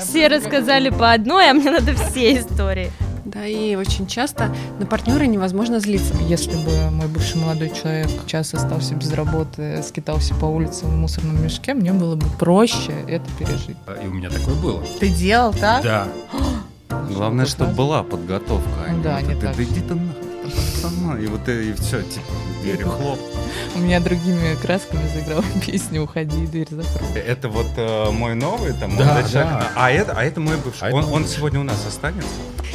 Все рассказали по одной, а мне надо все истории. Да, и очень часто на партнера невозможно злиться. Если бы мой бывший молодой человек час остался без работы, скитался по улице в мусорном мешке, мне было бы проще это пережить. И у меня такое было. Ты делал так? Да. Главное, чтобы была подготовка. Да, не так. Иди там нахуй. И вот и все, типа, дверью хлоп. У меня другими красками заиграла песня «Уходи, дверь закрой». Это вот мой новый, там, да, молодой человек, да. А это мой бывший. Он сегодня у нас останется.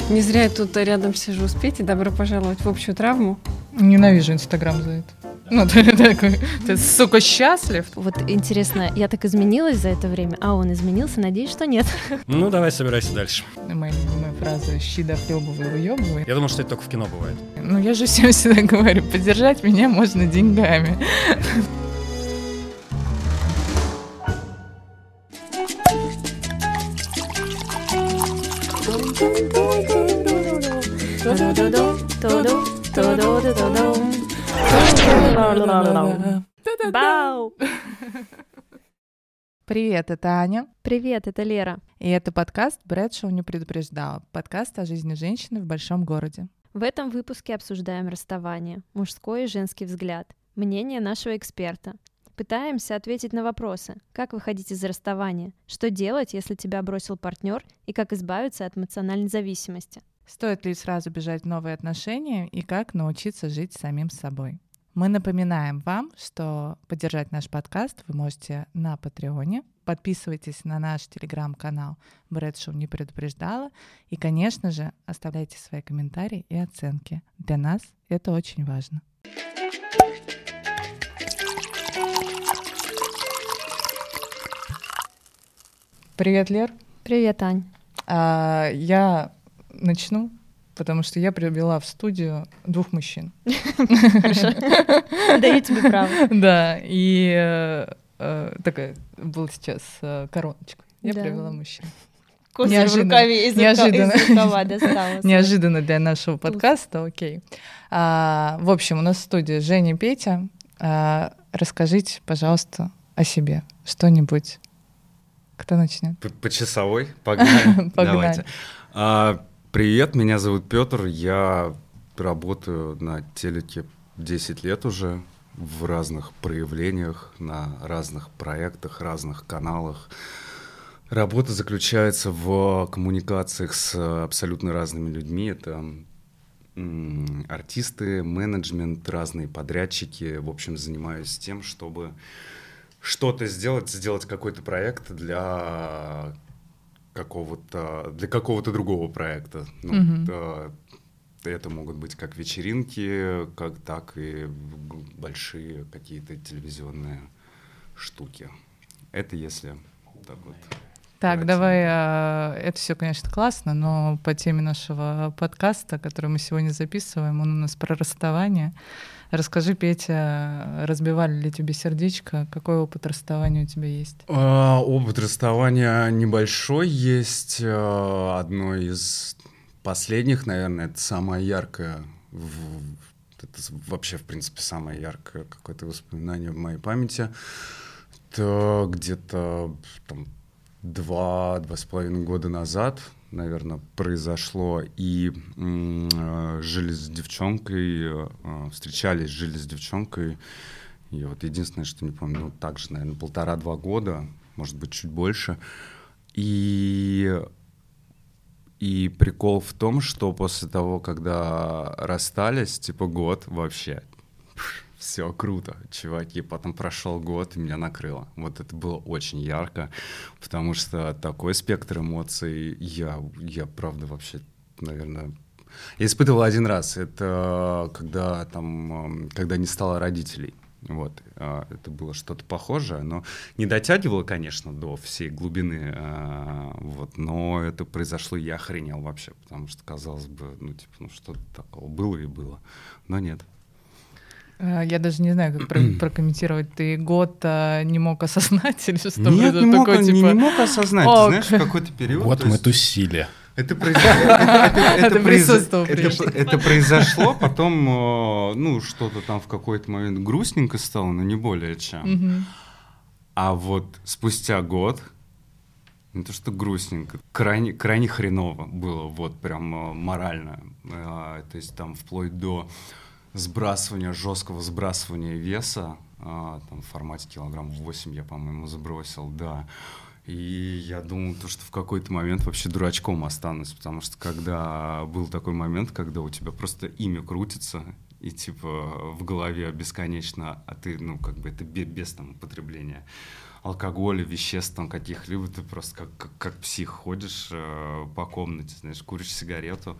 Не зря я тут рядом сижу с Петей. Добро пожаловать в общую травму. Ненавижу Инстаграм за это. Ну, ты такой, ты, сука, счастлив. Вот интересно, я так изменилась за это время, а он изменился, надеюсь, что нет. Ну, давай, собирайся дальше. Моя любимая фраза «щи дофлёбывай, уёбывай». Я думал, что это только в кино бывает. Ну, я же всем всегда говорю, поддержать меня можно деньгами. Бау! Привет, это Аня. Привет, это Лера. И это подкаст «Брэд Шон не предупреждал». Подкаст о жизни женщины в большом городе. В этом выпуске обсуждаем расставание, мужской и женский взгляд, мнение нашего эксперта. Пытаемся ответить на вопросы: как выходить из расставания, что делать, если тебя бросил партнер, и как избавиться от эмоциональной зависимости. Стоит ли сразу бежать в новые отношения и как научиться жить самим собой? Мы напоминаем вам, что поддержать наш подкаст вы можете на Патреоне. Подписывайтесь на наш телеграм-канал «Брэд Шон не предупреждала». И, конечно же, оставляйте свои комментарии и оценки. Для нас это очень важно. Привет, Лер. Привет, Ань. Я начну, потому что я привела в студию двух мужчин. Хорошо. Даю тебе право. Да, и такая была сейчас короночка. Я привела мужчин. Косарь в рукаве из рукава досталась. Неожиданно для нашего подкаста, окей. В общем, у нас в студии Женя и Петя. Расскажите, пожалуйста, о себе что-нибудь. Кто начнет? По часовой? Погнали. Давайте. Привет, меня зовут Петр, я работаю на телеке 10 лет уже, в разных проявлениях, на разных проектах, разных каналах. Работа заключается в коммуникациях с абсолютно разными людьми, это артисты, менеджмент, разные подрядчики, в общем, занимаюсь тем, чтобы что-то сделать какой-то проект для какого-то другого проекта. Ну, это могут быть как вечеринки, так и большие какие-то телевизионные штуки. Это если так вот. Так, давай, это все, конечно, классно, но по теме нашего подкаста, который мы сегодня записываем, он у нас про расставание. Расскажи, Петя, разбивали ли тебе сердечко? Какой опыт расставания у тебя есть? Опыт расставания небольшой есть. Одно из последних, наверное, это самое яркое. Это вообще, в принципе, самое яркое какое-то воспоминание в моей памяти. Это где-то там 2-2,5 года назад, наверное, произошло, и жили с девчонкой, встречались, жили с девчонкой, и вот единственное, что не помню, ну, так же, наверное, 1,5-2 года, может быть, чуть больше, и прикол в том, что после того, когда расстались, типа год вообще, все круто, чуваки, потом прошел год, и меня накрыло. Вот это было очень ярко, потому что такой спектр эмоций я правда, вообще, наверное, я испытывал один раз. Это когда не стало родителей. Вот, это было что-то похожее, но не дотягивало, конечно, до всей глубины, вот, но это произошло, и я охренел вообще, потому что, казалось бы, ну, что-то такого было и было, но нет. Я даже не знаю, как прокомментировать. Ты год не мог осознать или что-то такое? Нет, не мог осознать. Ты знаешь, в какой-то период... Вот мы тусили. Это произошло, потом ну что-то там в какой-то момент грустненько стало, но не более чем. А вот спустя год Не то что грустненько, крайне хреново было, вот прям морально. То есть там вплоть до сбрасывания, жесткого сбрасывания веса, там в формате килограмм 8 я, по-моему, сбросил, да. И я думал, то, что в какой-то момент вообще дурачком останусь, потому что когда был такой момент, когда у тебя просто имя крутится, и типа в голове бесконечно, а ты, ну, как бы это без там употребления алкоголя, веществ там каких-либо, ты просто как псих ходишь по комнате, знаешь, куришь сигарету,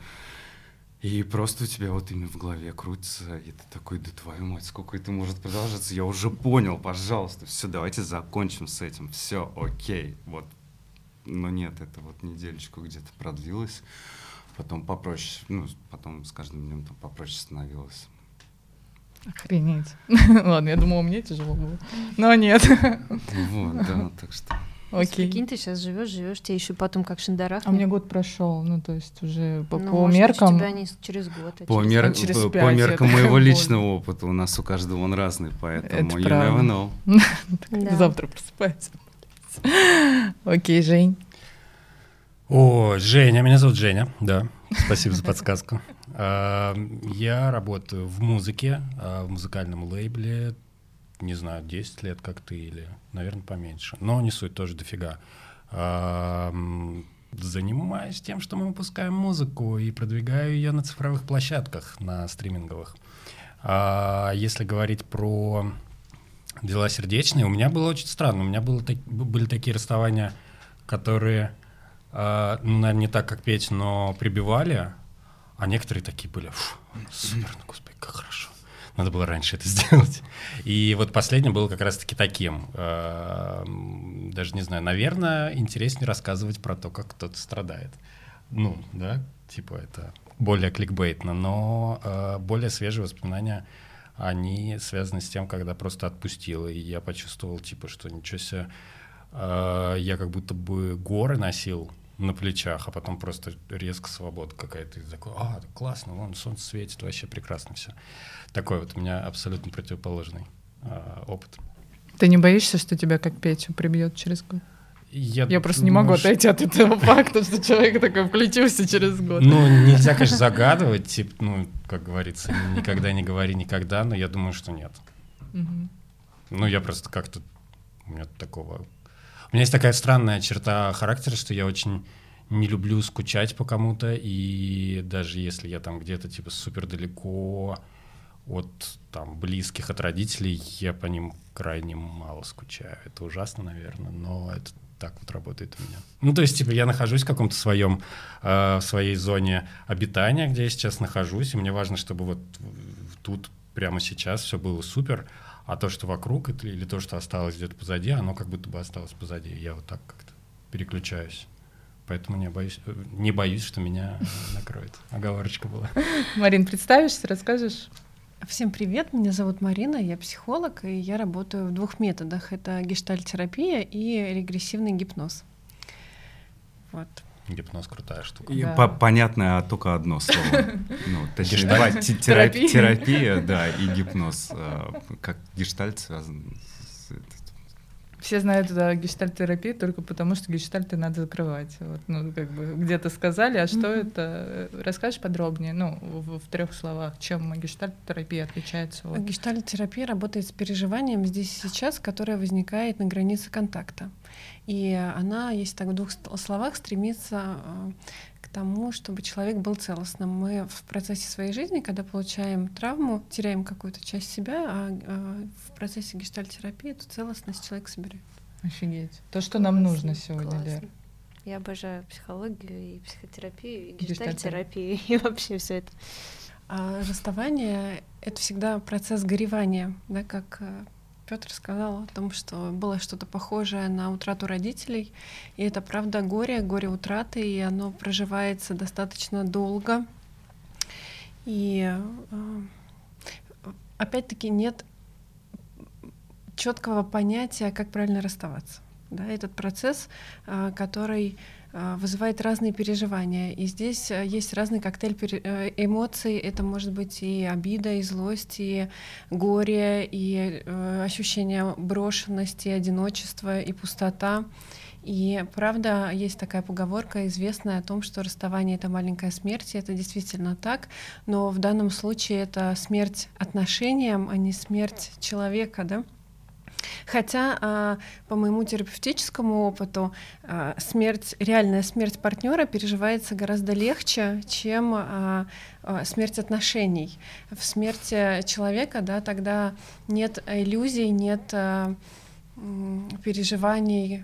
и просто у тебя вот имя в голове крутится, и ты такой, да твою мать, сколько это может продолжаться, я уже понял, пожалуйста, все, давайте закончим с этим, все, окей, вот. Но нет, это вот недельку где-то продлилось, потом попроще, ну, потом с каждым днем там попроще становилось. Охренеть. Ладно, я думала, мне тяжело было. Но нет. Вот, да, так что. Окей. Прикинь, ты сейчас живешь, тебе еще потом как шандарахнет. А мне год прошел, ну то есть уже по меркам. У тебя не через год, а через пять. По меркам моего личного опыта у нас у каждого он разный, поэтому you never know. Завтра просыпается. Окей, Жень. О, Женя, меня зовут Женя, да. Спасибо за подсказку. Я работаю в музыке, в музыкальном лейбле, не знаю, 10 лет как ты или, наверное, поменьше. Но не суть, тоже дофига. Занимаюсь тем, что мы выпускаем музыку и продвигаю ее на цифровых площадках, на стриминговых. Если говорить про дела сердечные, у меня было очень странно. У меня были такие расставания, которые... ну, наверное, не так, как Петь, но прибивали, а некоторые такие были, супер, ну, господи, как хорошо, надо было раньше это сделать. И вот последнее было как раз-таки таким, даже не знаю, наверное, интереснее рассказывать про то, как кто-то страдает. Ну, да, типа это более кликбейтно, но более свежие воспоминания, они связаны с тем, когда просто отпустило, и я почувствовал, типа, что ничего себе, я как будто бы горы носил на плечах, а потом просто резко свобода какая-то. И такой, классно, вон солнце светит, вообще прекрасно все. Такой вот у меня абсолютно противоположный опыт. Ты не боишься, что тебя как Петю прибьет через год? Я просто не могу отойти от этого факта, что человек такой включился через год. Ну, нельзя, конечно, загадывать, типа, ну, как говорится, никогда не говори никогда, но я думаю, что нет. Ну, я просто как-то... У меня такого... У меня есть такая странная черта характера, что я очень не люблю скучать по кому-то, и даже если я там где-то типа супер далеко от там близких, от родителей, я по ним крайне мало скучаю. Это ужасно, наверное, но это так вот работает у меня. Ну, то есть, типа, я нахожусь в каком-то своем, своей зоне обитания, где я сейчас нахожусь, и мне важно, чтобы вот тут прямо сейчас все было супер. А то, что вокруг, или то, что осталось где-то позади, оно как будто бы осталось позади. Я вот так как-то переключаюсь. Поэтому не боюсь, что меня накроет. Оговорочка была. Марин, представишься, расскажешь? Всем привет, меня зовут Марина, я психолог, и я работаю в двух методах. Это гештальт-терапия и регрессивный гипноз. Вот. Гипноз — крутая штука. Да. Понятно только одно слово. Ну, точнее, терапия, да, и гипноз. Как гештальт связан с этим. Все знают гештальт-терапию только потому, что гештальты надо закрывать. Вот, ну, как бы где-то сказали, а что это? Расскажешь подробнее, ну, в 3 словах, чем гештальт-терапия отличается? Вот. Гештальт-терапия работает с переживанием здесь и сейчас, которое возникает на границе контакта. И она, если так в 2 словах, стремится к тому, чтобы человек был целостным. Мы в процессе своей жизни, когда получаем травму, теряем какую-то часть себя, а в процессе гештальт-терапии эту целостность человек соберет. Офигеть. То, что нам нужно сегодня, Лера. Я обожаю психологию и психотерапию, и гештальт-терапию, и вообще все это. А расставание — это всегда процесс горевания, да, как... Петр сказал о том, что было что-то похожее на утрату родителей, и это правда горе утраты, и оно проживается достаточно долго. И опять-таки нет четкого понятия, как правильно расставаться. Да, этот процесс, который вызывает разные переживания. И здесь есть разный коктейль эмоций. Это может быть и обида, и злость, и горе, и ощущение брошенности, одиночества, и пустота. И правда, есть такая поговорка известная о том, что расставание — это маленькая смерть, и это действительно так, но в данном случае это смерть отношениям, а не смерть человека, да? Хотя, по моему терапевтическому опыту, смерть, реальная смерть партнера переживается гораздо легче, чем смерть отношений. В смерти человека, да, тогда нет иллюзий, нет переживаний,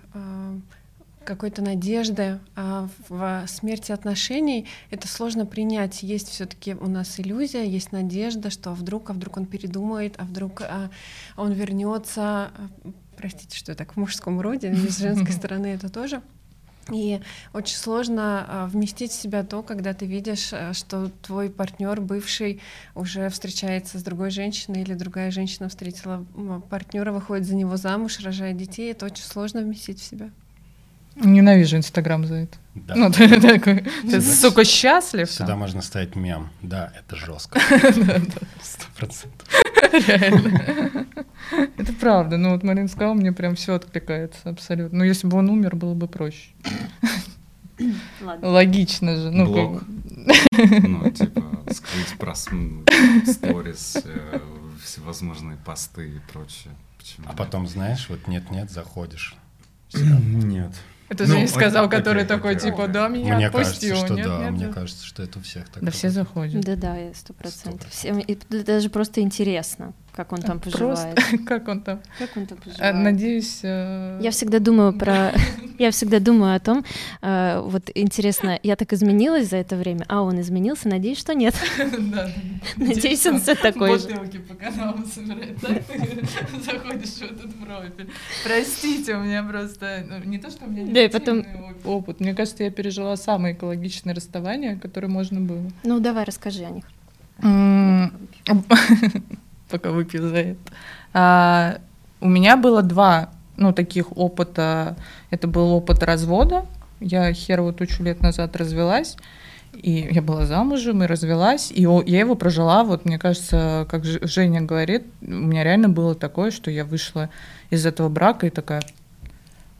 какой-то надежды, а в смерти отношений это сложно принять. Есть все-таки у нас иллюзия, есть надежда, что а вдруг он передумает, а вдруг он вернется. Простите, что я так в мужском роде, но с женской стороны это тоже. И очень сложно вместить в себя то, когда ты видишь, что твой партнер бывший уже встречается с другой женщиной, или другая женщина встретила партнера, выходит за него замуж, рожает детей. Это очень сложно вместить в себя. Ненавижу Инстаграм за это. Да. Ну, ты такой, сука, счастлив. Сюда можно ставить мем. Да, это жестко. 100%. Реально. Это правда. Ну, вот Марина сказала, мне прям все откликается абсолютно. Ну, если бы он умер, было бы проще. Логично же. Блог. Ну, типа, скрыть просмотр, сторис, всевозможные посты и прочее. А потом, знаешь, вот нет-нет, заходишь. Нет. Это же не сказал, который такой, типа, да, меня отпустил. Мне кажется, что это у всех так. Да все заходят. Да, 100%. Всем даже просто интересно, как он там поживает. Как он там поживает. Надеюсь... Я всегда думаю о том, вот интересно, я так изменилась за это время, а он изменился, надеюсь, что нет. Надеюсь, он все такой же. Бутылки по каналу собирает, да? Ты заходишь в этот профиль. Простите, у меня просто... Не то, что у меня негативный опыт. Мне кажется, я пережила самое экологичное расставание, которое можно было. Ну, давай, расскажи о них. Пока выпью за это. У меня было два таких опыта. Это был опыт развода. Я херову тучу лет назад развелась. И я была замужем и развелась. И я его прожила. Вот, мне кажется, как Женя говорит, у меня реально было такое, что я вышла из этого брака и такая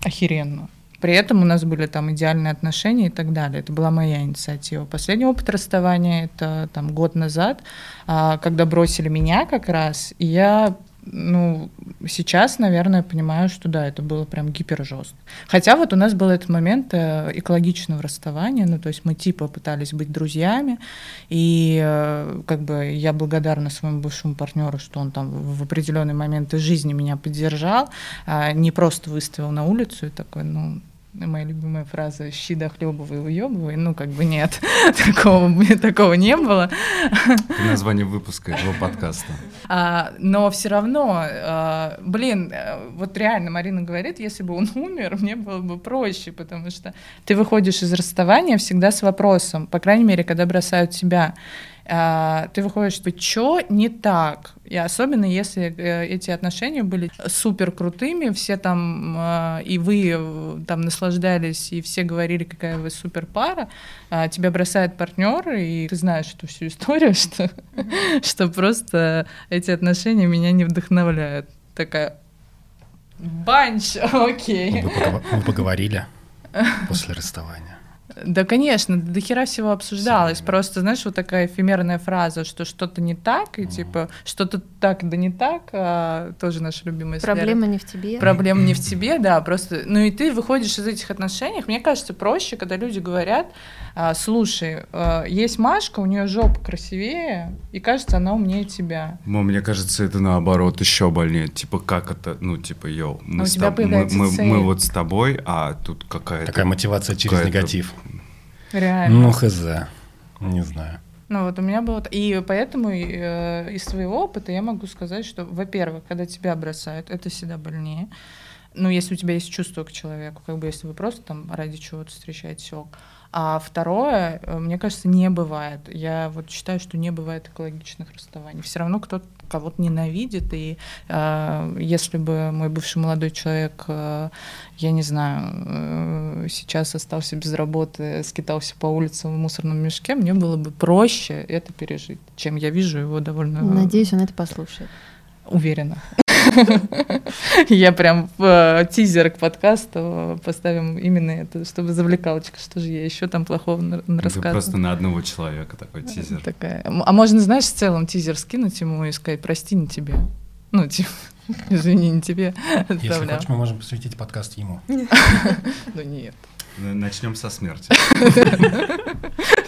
охеренно. При этом у нас были там идеальные отношения и так далее. Это была моя инициатива. Последний опыт расставания — это там год назад, когда бросили меня как раз. И я, сейчас, наверное, понимаю, что да, это было прям гипержёстко. Хотя вот у нас был этот момент экологичного расставания. То есть мы типа пытались быть друзьями. И как бы я благодарна своему бывшему партнеру, что он там в определенный момент жизни меня поддержал, не просто выставил на улицу и такой, моя любимая фраза «щи дохлёбывай, уёбывай», нет, такого не было. Это название выпуска этого подкаста. Но все равно, вот реально Марина говорит, если бы он умер, мне было бы проще, потому что ты выходишь из расставания всегда с вопросом, по крайней мере, когда бросают тебя. Ты выходишь, что не так? И особенно если эти отношения были супер крутыми, все там, и вы там наслаждались, и все говорили, какая вы супер пара, тебя бросает партнер, и ты знаешь эту всю историю, что просто эти отношения меня не вдохновляют. Такая банч, окей. Мы поговорили после расставания. Да, конечно, до хера всего обсуждалось. Просто, знаешь, вот такая эфемерная фраза, что что-то не так, и типа что-то так, да не так, тоже наша любимая история. Проблема не в тебе. Проблема не в тебе, да, просто... и ты выходишь из этих отношений. Мне кажется, проще, когда люди говорят, слушай, есть Машка, у нее жопа красивее, и кажется, она умнее тебя. Мне кажется, это наоборот еще больнее. Типа, как это, йоу, мы вот с тобой, а тут какая-то... Такая мотивация через негатив. Реально. Хз, не знаю. Вот у меня было... И поэтому из своего опыта я могу сказать, что, во-первых, когда тебя бросают, это всегда больнее. Если у тебя есть чувство к человеку, если вы просто там ради чего-то встречаетесь, ок. А второе, мне кажется, не бывает. Я вот считаю, что не бывает экологичных расставаний. Все равно кто-то кого-то ненавидит. И если бы мой бывший молодой человек, я не знаю, сейчас остался без работы, скитался по улицам в мусорном мешке, мне было бы проще это пережить, чем я вижу его довольно... Надеюсь, он это послушает. Уверена. Я прям в тизер к подкасту поставим именно это, чтобы завлекалочка, что же я еще там плохого рассказываю. Просто на одного человека такой тизер. А можно, знаешь, в целом тизер скинуть ему и сказать, прости, не тебе. Ну, типа, извини, не тебе. Если хочешь, мы можем посвятить подкаст ему. Ну нет. Начнем со смерти.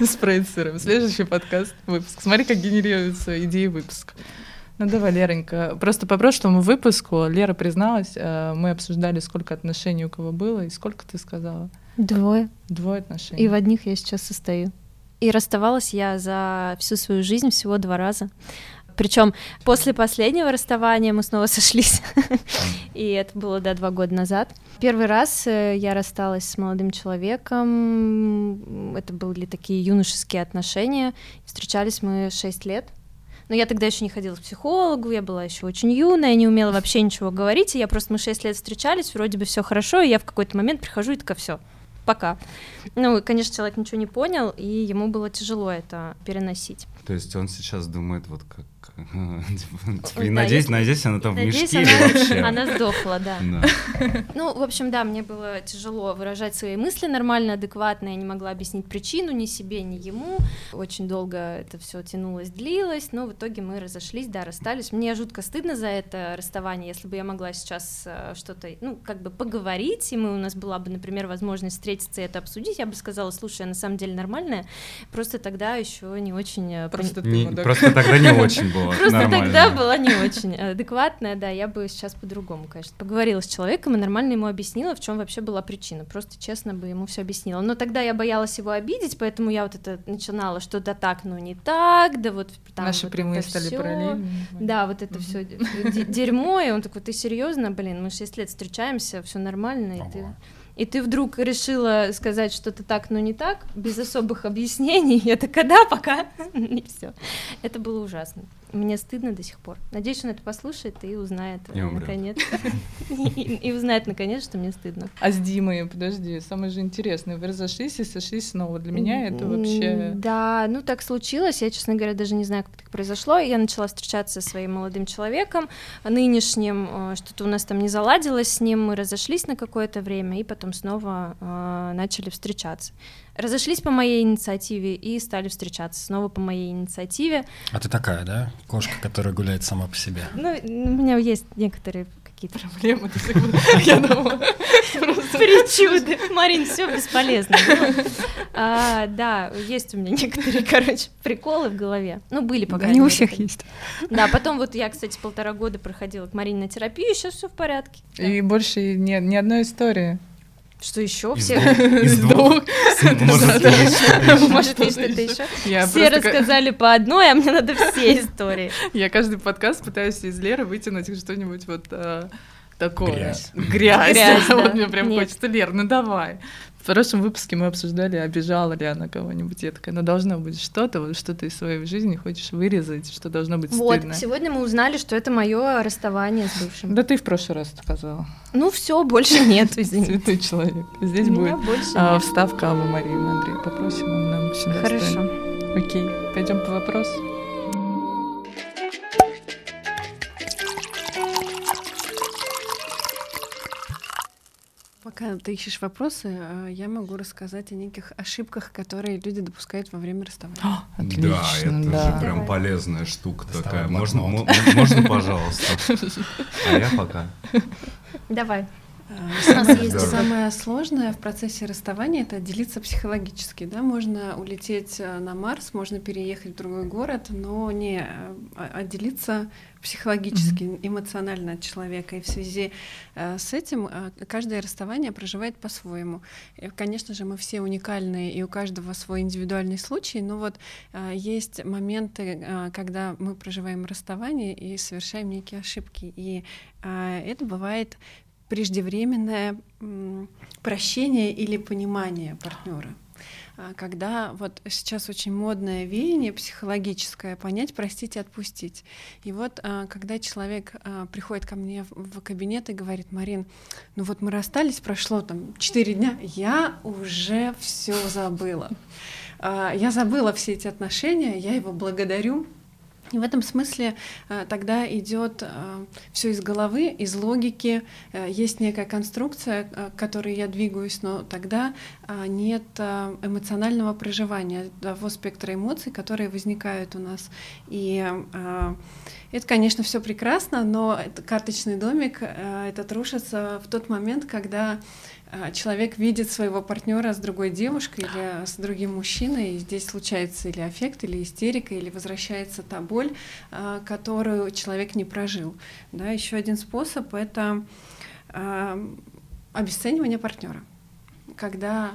Спроецируем. Следующий подкаст, выпуск. Смотри, как генерируются идеи выпуска. Ну давай, Леренька. Просто по прошлому выпуску Лера призналась, мы обсуждали, сколько отношений у кого было, и сколько ты сказала? 2. 2 отношений. И в одних я сейчас состою. И расставалась я за всю свою жизнь всего 2 раза. Причем после последнего расставания мы снова сошлись, и это было, 2 года назад. Первый раз я рассталась с молодым человеком, это были такие юношеские отношения, встречались мы 6 лет. Но я тогда еще не ходила к психологу, я была еще очень юная, не умела вообще ничего говорить, и мы 6 лет встречались, вроде бы все хорошо, и я в какой-то момент прихожу и такая, все, пока. Ну, конечно, человек ничего не понял, и ему было тяжело это переносить. То есть он сейчас думает, вот как... И надеюсь, она там в мешке или вообще... Она сдохла, да. Ну, в общем, да, мне было тяжело выражать свои мысли нормально, адекватно. Я не могла объяснить причину ни себе, ни ему. Очень долго это все тянулось, длилось. Но в итоге мы разошлись, да, расстались. Мне жутко стыдно за это расставание. Если бы я могла сейчас что-то, поговорить, и у нас была бы, например, возможность встретиться и это обсудить, я бы сказала, слушай, я на самом деле нормальная. Просто тогда еще не очень... Просто тогда не очень было. Просто тогда была не очень адекватная, да, я бы сейчас по-другому, конечно. Поговорила с человеком и нормально ему объяснила, в чем вообще была причина, просто честно бы ему все объяснила. Но тогда я боялась его обидеть, поэтому я вот это начинала, что да так, но не так, да вот там наши вот прямые стали параллельными. Да, вот это все дерьмо, и он такой, ты серьезно, блин, мы 6 лет встречаемся, все нормально, и ты... И ты вдруг решила сказать что-то так, но не так, без особых объяснений. Это когда, пока, и все. Это было ужасно. Мне стыдно до сих пор. Надеюсь, он это послушает и узнает, наконец. И узнает, наконец, что мне стыдно. А с Димой, подожди, самое же интересное, вы разошлись и сошлись снова. Для меня это вообще... Да, так случилось. Я, честно говоря, даже не знаю, как так произошло. Я начала встречаться со своим молодым человеком, нынешним. Что-то у нас там не заладилось с ним. Мы разошлись на какое-то время и потом снова начали встречаться. Разошлись по моей инициативе и стали встречаться снова по моей инициативе. А ты такая, да? Кошка, которая гуляет сама по себе. У меня есть некоторые какие-то проблемы. Я думала, причуды. Марин, все бесполезно. Да, есть у меня некоторые, приколы в голове. Были, по крайней мере. Не у всех есть. Да, потом вот я, кстати, 1,5 года проходила к Марине на терапию, сейчас все в порядке. И больше ни одной истории. Что еще? Из двух. Может, есть что-то еще? Все рассказали по одной, а мне надо все истории. Я каждый подкаст пытаюсь из Леры вытянуть что-нибудь вот такое. Грязь. Вот мне прям хочется, Лер, давай. В прошлом выпуске мы обсуждали, обижала ли она кого-нибудь. Я такая, должно быть что-то, что ты из своей жизни хочешь вырезать, что должно быть стыдно. Вот, сегодня мы узнали, что это мое расставание с бывшим. Да ты в прошлый раз сказала. Все, больше нет, извините. Святой человек. Здесь будет вставка Аллы Марии Андрей. Попросим, он нам всегда. Хорошо. Окей, пойдем по вопросу. Пока ты ищешь вопросы, я могу рассказать о неких ошибках, которые люди допускают во время расставания. Отлично, это же прям полезная штука такая. Можно, пожалуйста? А я пока. Давай. Самое сложное в процессе расставания — это отделиться психологически. Да? Можно улететь на Марс, можно переехать в другой город, но не отделиться психологически, эмоционально от человека. И в связи с этим каждое расставание проживает по-своему. И, конечно же, мы все уникальные, и у каждого свой индивидуальный случай, но вот есть моменты, когда мы проживаем расставание и совершаем некие ошибки. И это бывает... преждевременное прощение или понимание партнера. Когда вот сейчас очень модное веяние психологическое — понять, простить и отпустить. И вот когда человек приходит ко мне в кабинет и говорит: Марин, мы расстались, прошло 4 дня, я уже все забыла. Я забыла все эти отношения, я его благодарю. И в этом смысле тогда идет все из головы, из логики. Есть некая конструкция, к которой я двигаюсь, но тогда нет эмоционального проживания, того спектра эмоций, которые возникают у нас. И это, конечно, все прекрасно, но карточный домик этот рушится в тот момент, когда человек видит своего партнера с другой девушкой или с другим мужчиной, и здесь случается или аффект, или истерика, или возвращается та боль, которую человек не прожил. Да, еще один способ — это обесценивание партнера. Когда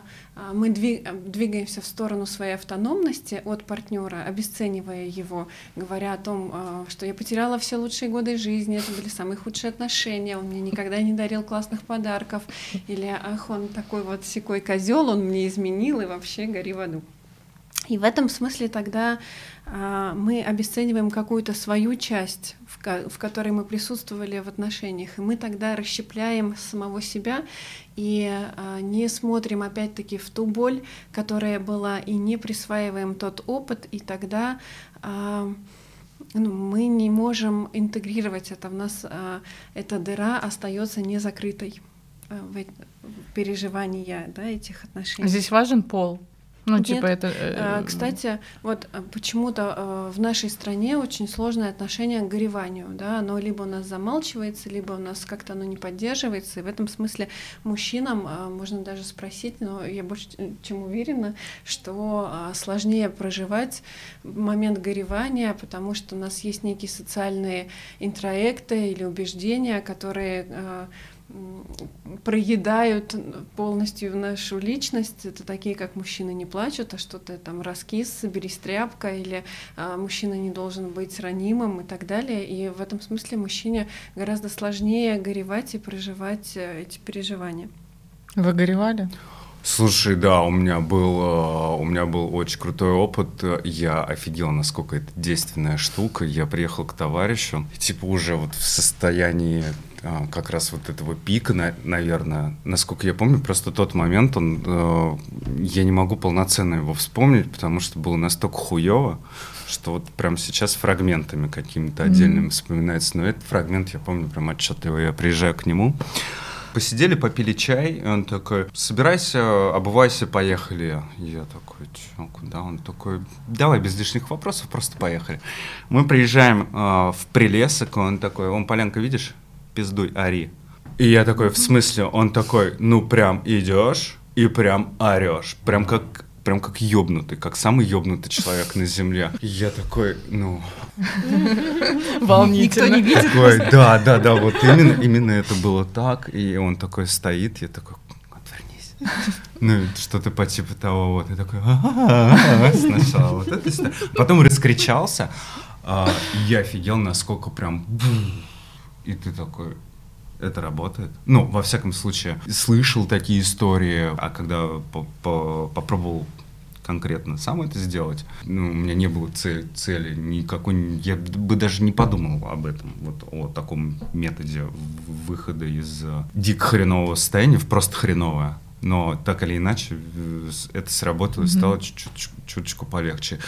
мы двигаемся в сторону своей автономности от партнера, обесценивая его, говоря о том, что я потеряла все лучшие годы жизни, это были самые худшие отношения, он мне никогда не дарил классных подарков, или ах, он такой вот сякой козёл, он мне изменил, и вообще гори в аду. И в этом смысле тогда мы обесцениваем какую-то свою часть, в которой мы присутствовали в отношениях, и мы тогда расщепляем самого себя и не смотрим опять-таки в ту боль, которая была, и не присваиваем тот опыт, и тогда мы не можем интегрировать это. У нас эта дыра остается незакрытой в переживании, да, этих отношений. Здесь важен пол. Нет. Кстати, вот почему-то в нашей стране очень сложное отношение к гореванию, да, оно либо у нас замалчивается, либо у нас как-то оно не поддерживается, и в этом смысле мужчинам можно даже спросить, но я больше чем уверена, что сложнее проживать момент горевания, потому что у нас есть некие социальные интроекты или убеждения, которые проедают полностью нашу личность. Это такие, как мужчины не плачут, а что-то там раскис, соберись тряпка, или мужчина не должен быть ранимым и так далее. И в этом смысле мужчине гораздо сложнее горевать и проживать эти переживания. Вы горевали? Слушай, да, у меня был очень крутой опыт. Я офигел, насколько это действенная штука. Я приехал к товарищу, типа уже вот в состоянии как раз вот этого пика, наверное, насколько я помню, просто тот момент, я не могу полноценно его вспомнить, потому что было настолько хуёво, что вот прямо сейчас фрагментами какими-то отдельными вспоминается. Но этот фрагмент я помню прям отчетливо. Я приезжаю к нему. Посидели, попили чай, и он такой: собирайся, обувайся, поехали. Я такой: чё, куда? Он такой: давай, без лишних вопросов, просто поехали. Мы приезжаем в прилесок, и он такой: вон, полянка, видишь? Пиздуй, ори. И я такой: в смысле? Он такой: ну прям идешь и прям орешь. Прям как ёбнутый, как самый ёбнутый человек на земле. И я такой: ну... Волнительно. Никто не видит. Такой, да, вот именно это было так. И он такой стоит, я такой: отвернись. Ну, что-то по типу того, вот. Я такой: сначала вот это. Потом раскричался. Я офигел, насколько прям... И ты такой: это работает? Ну, во всяком случае, слышал такие истории, а когда попробовал конкретно сам это сделать, у меня не было цели никакой, я бы даже не подумал об этом, вот о таком методе выхода из дико хренового состояния в просто хреновое. Но так или иначе, это сработало и стало чуточку полегче.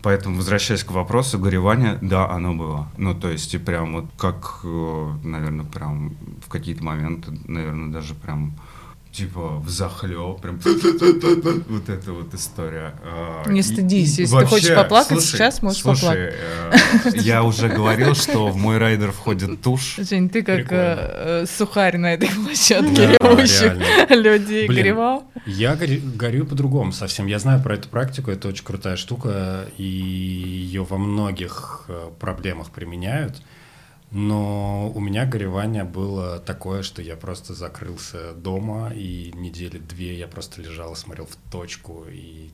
Поэтому, возвращаясь к вопросу горевания, да, оно было. Ну, то есть, и прям вот как, наверное, прям в какие-то моменты, наверное, даже прям типа взахлёб, прям вот эта вот история. Не стыдись, если вообще, ты хочешь поплакать, слушай, сейчас можешь поплакать. Я уже говорил, что в мой райдер входит тушь. Жень, ты как сухарь на этой площадке ревущих людей горевал? Я горю по-другому совсем. Я знаю про эту практику, это очень крутая штука, и ее во многих проблемах применяют. Но у меня горевание было такое, что я просто закрылся дома, и недели две я просто лежал и смотрел в точку. И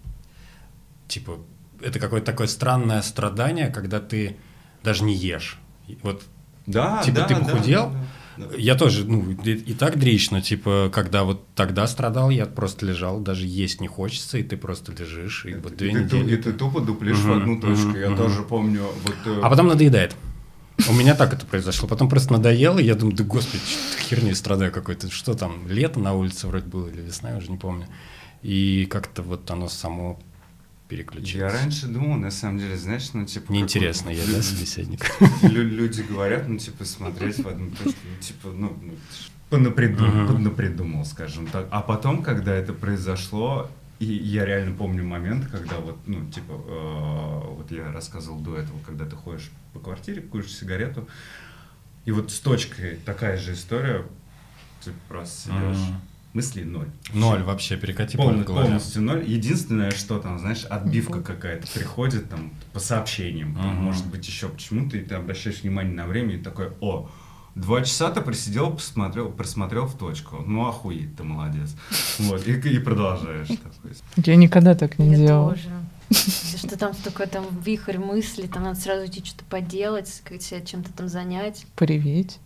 типа это какое-то такое странное страдание, когда ты даже не ешь. Вот, да, типа да, ты похудел. Да. Я тоже, и так дрищ, но типа, когда вот тогда страдал, я просто лежал, даже есть не хочется, и ты просто лежишь. И вот 2 недели. И ты тупо дуплишь в одну точку. Я тоже помню. А потом надоедает. У меня так это произошло. Потом просто надоело, и я думаю: да господи, что-то херней страдаю какой-то. Что там, лето на улице вроде было или весна, я уже не помню. И как-то вот оно само переключиться. Я раньше думал, на самом деле, знаешь, ну, типа... Неинтересно я, да, собеседник? Люди говорят, ну, типа, смотреть в одну точку, ну, типа, ну... Поднапридумал, скажем так. А потом, когда это произошло, и я реально помню момент, когда вот, ну, типа, вот я рассказывал до этого, когда ты ходишь по квартире, куришь сигарету, и вот с точкой такая же история, ты просто сидишь... Мысли ноль. Ноль вообще, перекати полную голову. Полностью ноль. Единственное, что там, знаешь, отбивка какая-то приходит там по сообщениям, там, может быть, еще почему-то, и ты обращаешь внимание на время и такой, о, 2 часа ты просидел, просмотрел в точку. Ну, охуеть, ты молодец. Вот, и продолжаешь. Я никогда так не делала. Я тоже. Что там такое, там вихрь мысли, там надо сразу идти что-то поделать, себя чем-то там занять. Пореветь.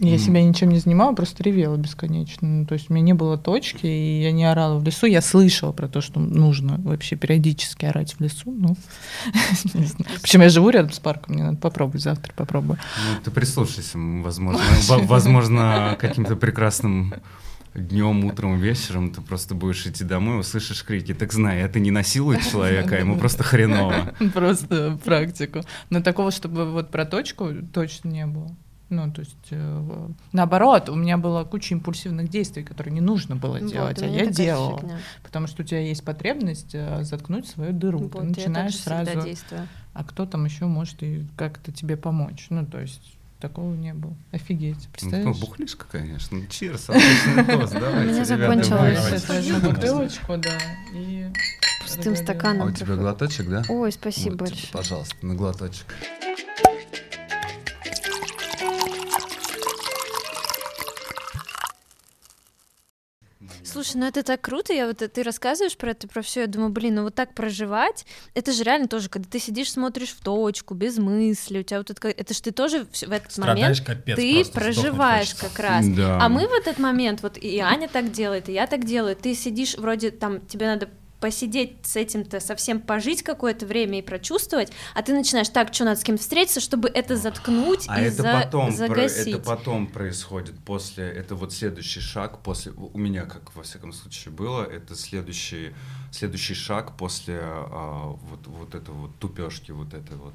Я себя ничем не занимала, просто ревела бесконечно. Ну, то есть у меня не было точки, и я не орала в лесу. Я слышала про то, что нужно вообще периодически орать в лесу. Ну, причем я живу рядом с парком, мне надо завтра попробую. Ну, ты прислушайся, возможно, каким-то прекрасным днем, утром, вечером ты просто будешь идти домой, услышишь крики. Так знай, это не насилует человека, ему просто хреново. Просто практику. Но такого, чтобы вот про точку, точно не было. Ну, то есть, наоборот, у меня была куча импульсивных действий, которые не нужно было делать, а я делала. Фигня. Потому что у тебя есть потребность заткнуть свою дыру. Вот, ты начинаешь сразу, а кто там еще может и как-то тебе помочь. Ну, то есть, такого не было. Офигеть, представляешь? Ну, бухлишка, конечно. Чирс, отличный тост, давайте. У меня закончилась эта бутылочка, да, и... Пустым стаканом. А у тебя глоточек, да? Ой, спасибо большое. Пожалуйста, на глоточек. Слушай, ну это так круто, ты рассказываешь про это, про все, я думаю, блин, ну вот так проживать, это же реально тоже, когда ты сидишь, смотришь в точку, без мысли, у тебя вот это же ты тоже в этот момент, капец, ты проживаешь как раз, да. А мы в этот момент, вот и Аня так делает, и я так делаю, ты сидишь, вроде там тебе надо посидеть с этим-то, совсем пожить какое-то время и прочувствовать, а ты начинаешь, так, что надо с кем встретиться, чтобы это заткнуть и загасить. Это потом происходит, после, это вот следующий шаг, после, у меня, как во всяком случае было, это следующий шаг после вот этой тупёшки, вот этой вот.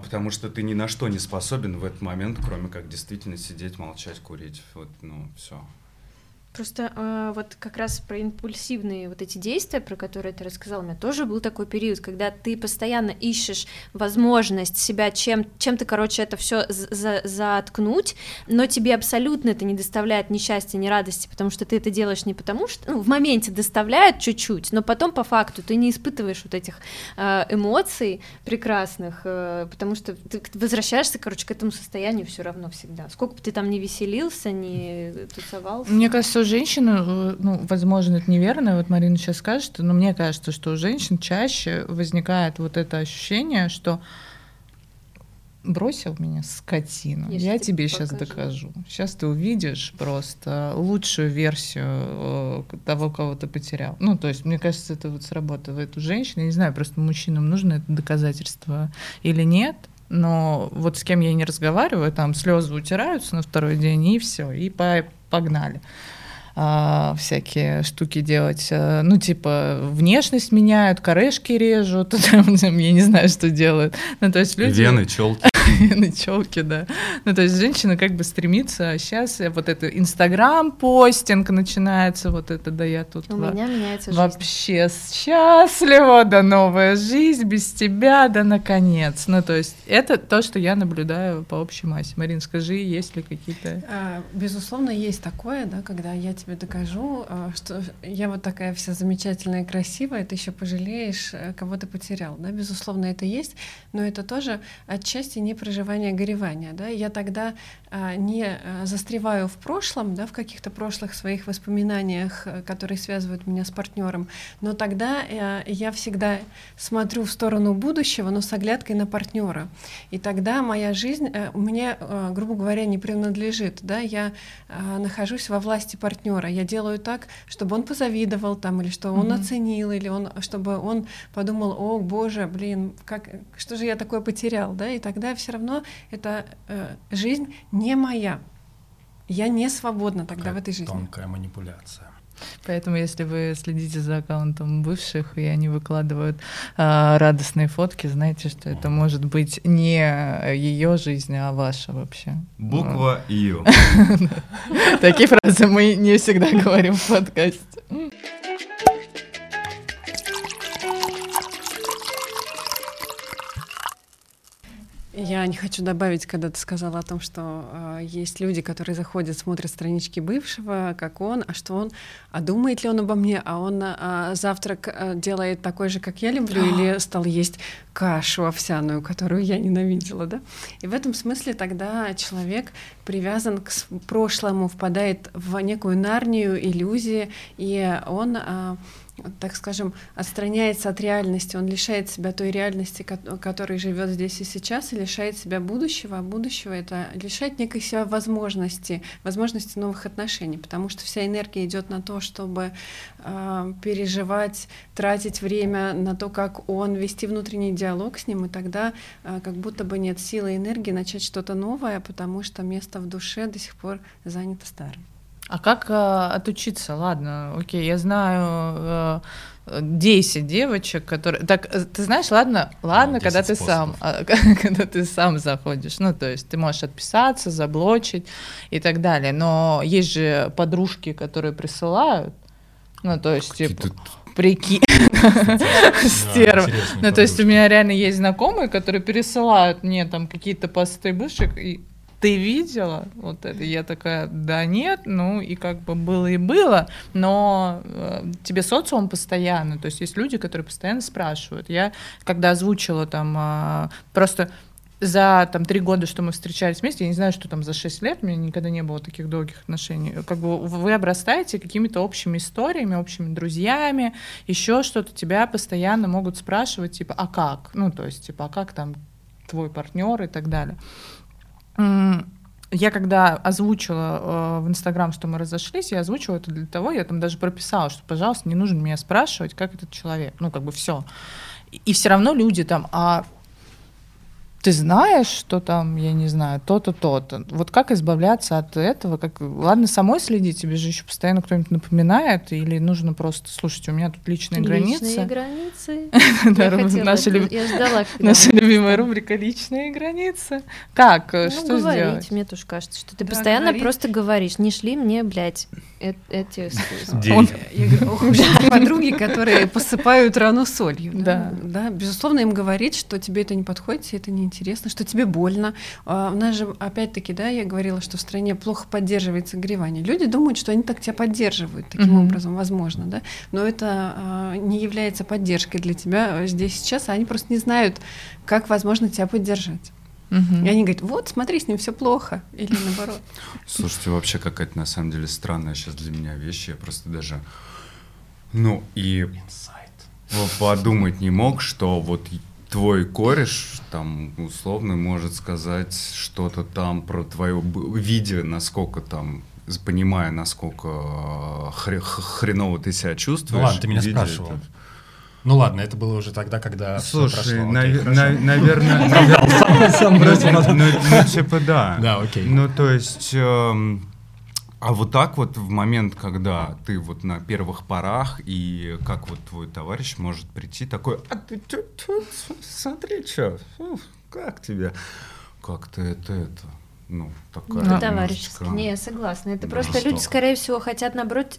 Потому что ты ни на что не способен в этот момент, кроме как действительно сидеть, молчать, курить, вот, ну, всё. Просто вот как раз про импульсивные вот эти действия, про которые ты рассказала, у меня тоже был такой период, когда ты постоянно ищешь возможность себя чем-то, короче, это все заткнуть, но тебе абсолютно это не доставляет ни счастья, ни радости, потому что ты это делаешь не потому, что в моменте доставляет чуть-чуть, но потом по факту ты не испытываешь вот этих эмоций прекрасных, потому что ты возвращаешься, короче, к этому состоянию все равно всегда. Сколько бы ты там ни веселился, ни тусовался. Мне кажется, женщины, ну, возможно, это неверно, вот Марина сейчас скажет, но мне кажется, что у женщин чаще возникает вот это ощущение, что бросил меня, скотина, я тебе сейчас докажу. Сейчас ты увидишь просто лучшую версию того, кого ты потерял. Ну, то есть, мне кажется, это вот срабатывает у женщин. Я не знаю, просто мужчинам нужно это доказательство или нет. Но вот с кем я не разговариваю, там слезы утираются на второй день, и все, и погнали. Всякие штуки делать. Ну, типа, внешность меняют, корешки режут, я не знаю, что делают. Ну, то есть люди... Вены, челки. Вены, челки, да. Ну, то есть женщина как бы стремится. Сейчас вот это Инстаграм-постинг начинается, вот это, да, я тут... У меня меняется жизнь. Вообще счастлива, да, новая жизнь без тебя, да, наконец. Ну, то есть это то, что я наблюдаю по общей массе. Марин, скажи, есть ли какие-то... Безусловно, есть такое, да, когда я тебе докажу, что я вот такая вся замечательная и красивая, ты еще пожалеешь, кого ты потерял. Да? Безусловно, это есть, но это тоже отчасти не проживание, а горевание. Да? Я тогда не застреваю в прошлом, да, в каких-то прошлых своих воспоминаниях, которые связывают меня с партнером, но тогда я всегда смотрю в сторону будущего, но с оглядкой на партнера. И тогда моя жизнь мне, грубо говоря, не принадлежит. Да? Я нахожусь во власти партнера. Я делаю так, чтобы он позавидовал там, или что он оценил, или чтобы он подумал: о, боже, блин, что же я такое потерял, да? И тогда все равно эта жизнь не моя. Я не свободна тогда в этой жизни. Тонкая манипуляция. Поэтому, если вы следите за аккаунтом бывших, и они выкладывают радостные фотки, знайте, что это может быть не ее жизнь, а ваша вообще. Буква «Ю». Такие фразы мы не всегда говорим в подкасте. Я не хочу добавить, когда ты сказала о том, что есть люди, которые заходят, смотрят странички бывшего, как он, а что он, а думает ли он обо мне, а он завтрак делает такой же, как я люблю, или стал есть кашу овсяную, которую я ненавидела, да? И в этом смысле тогда человек привязан к прошлому, впадает в некую нарнию, иллюзии, и он... так скажем, отстраняется от реальности, он лишает себя той реальности, которой живет здесь и сейчас, и лишает себя будущего, а будущего — это лишает некой себя возможности новых отношений, потому что вся энергия идет на то, чтобы переживать, тратить время на то, как он, вести внутренний диалог с ним, и тогда как будто бы нет силы и энергии начать что-то новое, потому что место в душе до сих пор занято старым. А как отучиться? Ладно, окей, я знаю 10 девочек, которые... Так, ты знаешь, ладно, когда ты способов. Когда ты сам заходишь, ну, то есть ты можешь отписаться, заблочить и так далее, но есть же подружки, которые присылают, ну, то есть, типа... Прикинь, стерва. Ну, то есть у меня реально есть знакомые, которые пересылают мне там какие-то посты бывших, и... Ты видела? Вот это я такая, да нет, ну и как бы было и было, но тебе социум постоянно, то есть есть люди, которые постоянно спрашивают. Я когда озвучила там просто за там 3 года, что мы встречались вместе, я не знаю, что там за 6 лет, у меня никогда не было таких долгих отношений, как бы вы обрастаете какими-то общими историями, общими друзьями, еще что-то, тебя постоянно могут спрашивать, типа, а как? Ну то есть, типа, а как там твой партнер и так далее. Я когда озвучила в Инстаграм, что мы разошлись, я озвучила это для того, я там даже прописала, что, пожалуйста, не нужно меня спрашивать, как этот человек, ну, как бы все. И все равно люди там, а ты знаешь, что там, я не знаю, то-то, то-то. Вот как избавляться от этого? Как... Ладно, самой следить, тебе же еще постоянно кто-нибудь напоминает, или нужно просто, слушайте, у меня тут личные границы. Я ждала. Наша любимая рубрика «Личные границы». Как? Что сделать? Мне тоже кажется, что ты постоянно просто говоришь, не шли мне, блядь, эти... Подруги, которые посыпают рану солью. Да. Безусловно, им говорит, что тебе это не подходит, тебе это не интересно, что тебе больно. У нас же, опять-таки, да, я говорила, что в стране плохо поддерживается согревание. Люди думают, что они так тебя поддерживают таким образом, возможно, да, но это не является поддержкой для тебя здесь сейчас, а они просто не знают, как, возможно, тебя поддержать. И они говорят, вот, смотри, с ним все плохо, или наоборот. Слушайте, вообще какая-то, на самом деле, странная сейчас для меня вещь, я просто даже, подумать не мог, что вот... Твой кореш, там, условно, может сказать что-то там про твое видео, насколько там, понимая, насколько хреново ты себя чувствуешь. Ну ладно, ты меня спрашивал. Это... Ну ладно, это было уже тогда, когда Слушай, наверное... Ну, типа, да. Да, окей. Ну, то есть... А вот так вот в момент, когда ты вот на первых порах, и как вот твой товарищ может прийти такой, а ты тут, смотри, что, как тебе, как-то это, ну, такая немножечко... Ну, товарищески, не, я согласна, это просто люди, скорее всего, хотят, наоборот,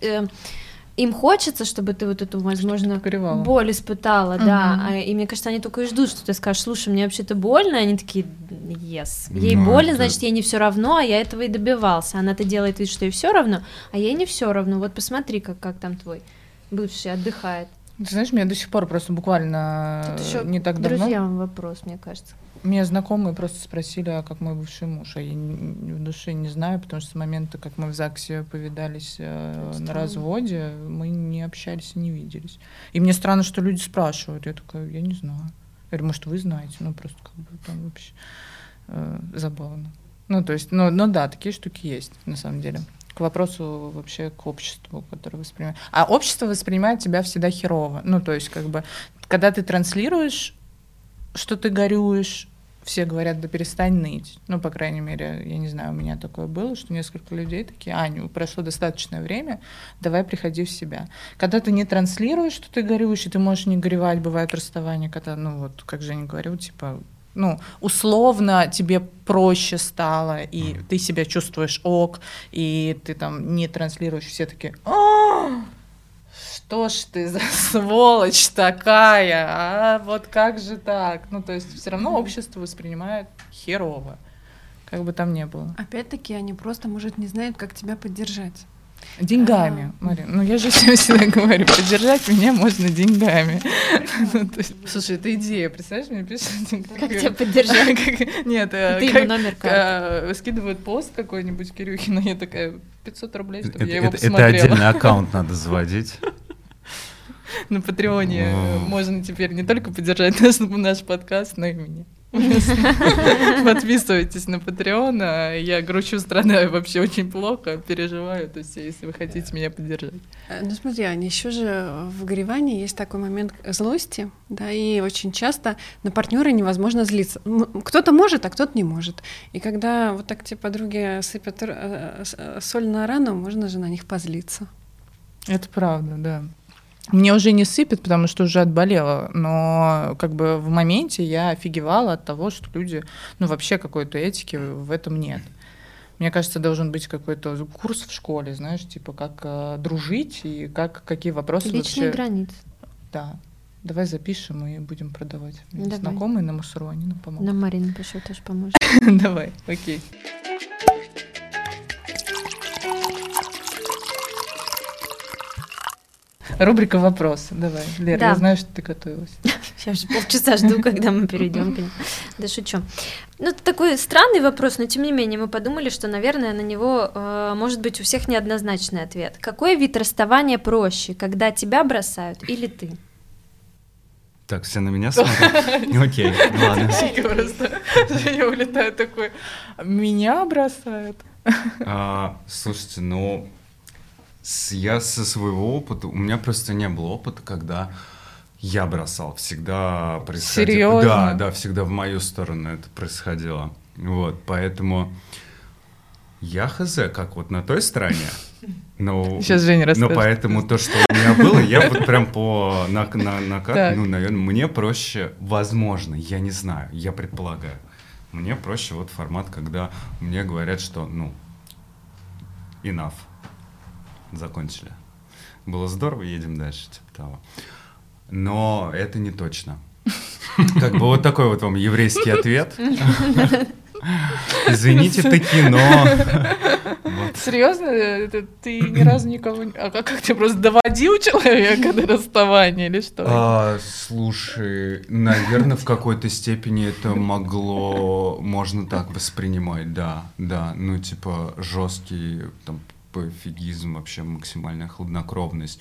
им хочется, чтобы ты вот эту, возможно, боль испытала, да, и мне кажется, они только и ждут, что ты скажешь, слушай, мне вообще-то больно, они такие, yes, ей больно, значит, ей не все равно, а я этого и добивался, она-то делает вид, что ей все равно, а ей не все равно, вот посмотри, как там твой бывший отдыхает. Ты знаешь, меня до сих пор просто буквально не так давно... Друзьям вопрос, мне кажется. Меня знакомые просто спросили, а как мой бывший муж, а я в душе не знаю, потому что с момента, как мы в ЗАГСе повидались на разводе, мы не общались и не виделись. И мне странно, что люди спрашивают, я такая, я не знаю. Я говорю, может, вы знаете, ну просто как бы там вообще забавно. Ну то есть, но да, такие штуки есть на самом деле. К вопросу вообще к обществу, которое воспринимает. А общество воспринимает тебя всегда херово. Ну то есть как бы, когда ты транслируешь, что ты горюешь, все говорят, да перестань ныть. Ну, по крайней мере, я не знаю, у меня такое было, что несколько людей такие: Аню, прошло достаточное время, давай приходи в себя. Когда ты не транслируешь, что ты горюешь, и ты можешь не горевать, бывают расставания, когда, ну вот, как же я не говорю, типа, ну, условно тебе проще стало, и ты себя чувствуешь ок, и ты там не транслируешь, все такие: «А-а-а! Что ж ты за сволочь такая, а вот как же так?» Ну, то есть все равно общество воспринимает херово, как бы там ни было. Опять-таки они просто, может, не знают, как тебя поддержать. Деньгами, Марина. Ну, я же всем всегда говорю, поддержать меня можно деньгами. Слушай, это идея, представляешь, мне пишут... Как тебя поддержать? Нет, скидывают пост какой-нибудь Кирюхина, я такая, 500 рублей, чтобы я его посмотрела. Это отдельный аккаунт надо заводить. На Патреоне можно теперь не только поддержать наш подкаст, но и меня. Подписывайтесь на Патреон. Я грущу, страдаю вообще очень плохо, переживаю. То есть, если вы хотите меня поддержать. Ну, смотри, Аня, еще же в горевании есть такой момент злости, да, и очень часто на партнера невозможно злиться. Кто-то может, а кто-то не может. И когда вот так тебе подруги сыпят соль на рану, можно же на них позлиться. Это правда, да. Мне уже не сыпет, потому что уже отболела, но как бы в моменте я офигевала от того, что люди, ну вообще какой-то этики в этом нет. Мне кажется, должен быть какой-то курс в школе, знаешь, типа как дружить и как, какие вопросы личные вообще... Личные границы. Да. Давай запишем и будем продавать. Знакомые на Мусуроне нам помогут. Нам Марина пишет, тоже поможет. Давай, окей. Рубрика «Вопросы». Давай, Лера, да. Я знаю, что ты готовилась. Я уже полчаса жду, когда мы перейдем к нему. Да шучу. Ну, это такой странный вопрос, но тем не менее мы подумали, что, наверное, на него может быть у всех неоднозначный ответ. Какой вид расставания проще, когда тебя бросают или ты? Так, все на меня смотрят? Окей, ладно. Я улетаю такой, меня бросают? Слушайте, ну... Я со своего опыта, у меня просто не было опыта, когда я бросал, всегда происходило. Серьезно? Да, всегда в мою сторону это происходило. Вот, поэтому я хз, как вот на той стороне. Но, сейчас Женя расскажет. Но поэтому то, что у меня было, я вот прям по накат, ну, наверное, мне проще, возможно, я не знаю, я предполагаю, мне проще вот формат, когда мне говорят, что, ну, enough. Закончили. Было здорово, едем дальше, типа того. Но это не точно. Как бы вот такой вот вам еврейский ответ. Извините, таки, но... Серьезно? Ты ни разу никого... А как ты просто доводил человека до расставания или что? Слушай, наверное, в какой-то степени это могло... Можно так воспринимать, да. Ну, типа, жесткий... пофигизм, вообще максимальная хладнокровность.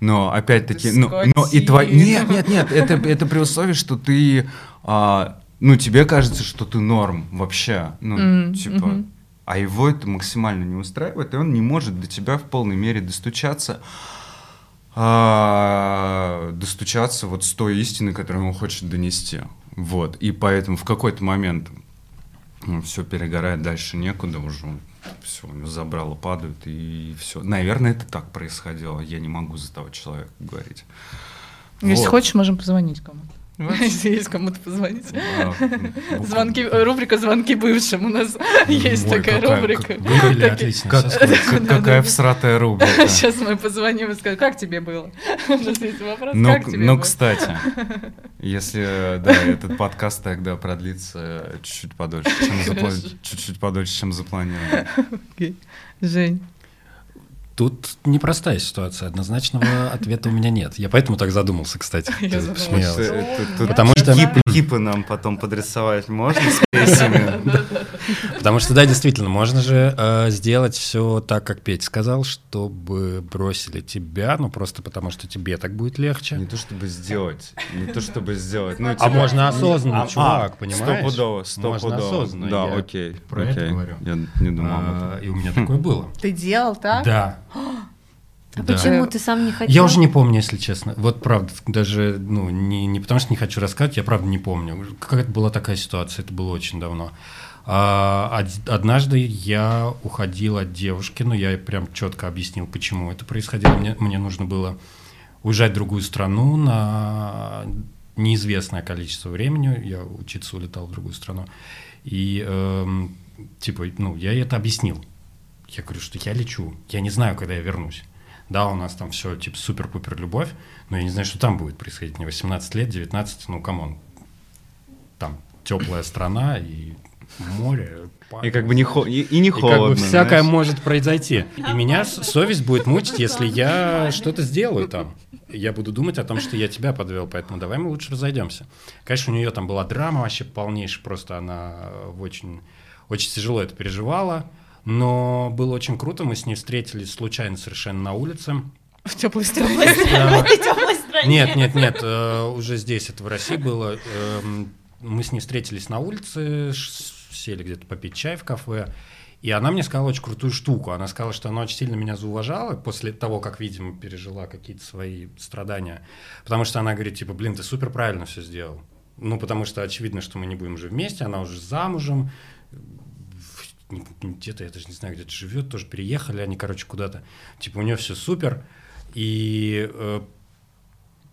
Но опять-таки... Но и твои... Нет, это при условии, что ты... ну, тебе кажется, что ты норм вообще. Ну, а его это максимально не устраивает, и он не может до тебя в полной мере достучаться. Достучаться вот с той истины, которую он хочет донести. Вот. И поэтому в какой-то момент все перегорает, дальше некуда уже... Все, у него забрало, падают, и все. Наверное, это так происходило. Я не могу за того человека говорить. Если хочешь, можем позвонить кому-то. Если есть кому-то позвонить. Рубрика «Звонки бывшим». У нас есть такая рубрика. Какая всратая рубрика. Сейчас мы позвоним и скажем, как тебе было? У нас есть вопрос, как тебе было? Но, кстати, если этот подкаст тогда продлится чуть-чуть подольше, чем запланировано. Жень. Тут непростая ситуация, однозначного ответа у меня нет. Я поэтому так задумался, кстати. Я задумался. Гипы нам потом подрисовать можно с песнями? Потому что, да, действительно, можно же сделать все так, как Петя сказал, чтобы бросили тебя, ну просто потому, что тебе так будет легче. Не то, чтобы сделать. А можно осознанно, чувак, понимаешь? Стопудово. Можно осознанно. Да, окей. Про это говорю. Я не думал об этом. И у меня такое было. Ты делал так? Да. А да. Почему ты сам не хотел? Я уже не помню, если честно. Вот правда, даже не потому что не хочу рассказать, я правда не помню. Какая-то была такая ситуация, это было очень давно. Однажды я уходил от девушки, но я прям четко объяснил, почему это происходило. Мне нужно было уезжать в другую страну на неизвестное количество времени. Я учиться улетал в другую страну. И я это объяснил. Я говорю, что я лечу, я не знаю, когда я вернусь. Да, у нас там все типа супер-пупер любовь, но я не знаю, что там будет происходить. Мне 18 лет, 19, камон. Там теплая страна и море. И как бы не холодно. И как бы всякое может произойти. И меня совесть будет мучить, если я что-то сделаю там. Я буду думать о том, что я тебя подвел, поэтому давай мы лучше разойдемся. Конечно, у нее там была драма вообще полнейшая, просто она очень, очень тяжело это переживала. Но было очень круто, мы с ней встретились случайно совершенно на улице. В теплой стране. Нет, уже здесь, это в России было. Мы с ней встретились на улице, сели где-то попить чай в кафе, и она мне сказала очень крутую штуку. Она сказала, что она очень сильно меня зауважала после того, как, видимо, пережила какие-то свои страдания, потому что она говорит, ты супер правильно все сделал. Потому что очевидно, что мы не будем уже вместе, она уже замужем, где-то, я даже не знаю, где-то живет, тоже переехали они, куда-то. У нее все супер. И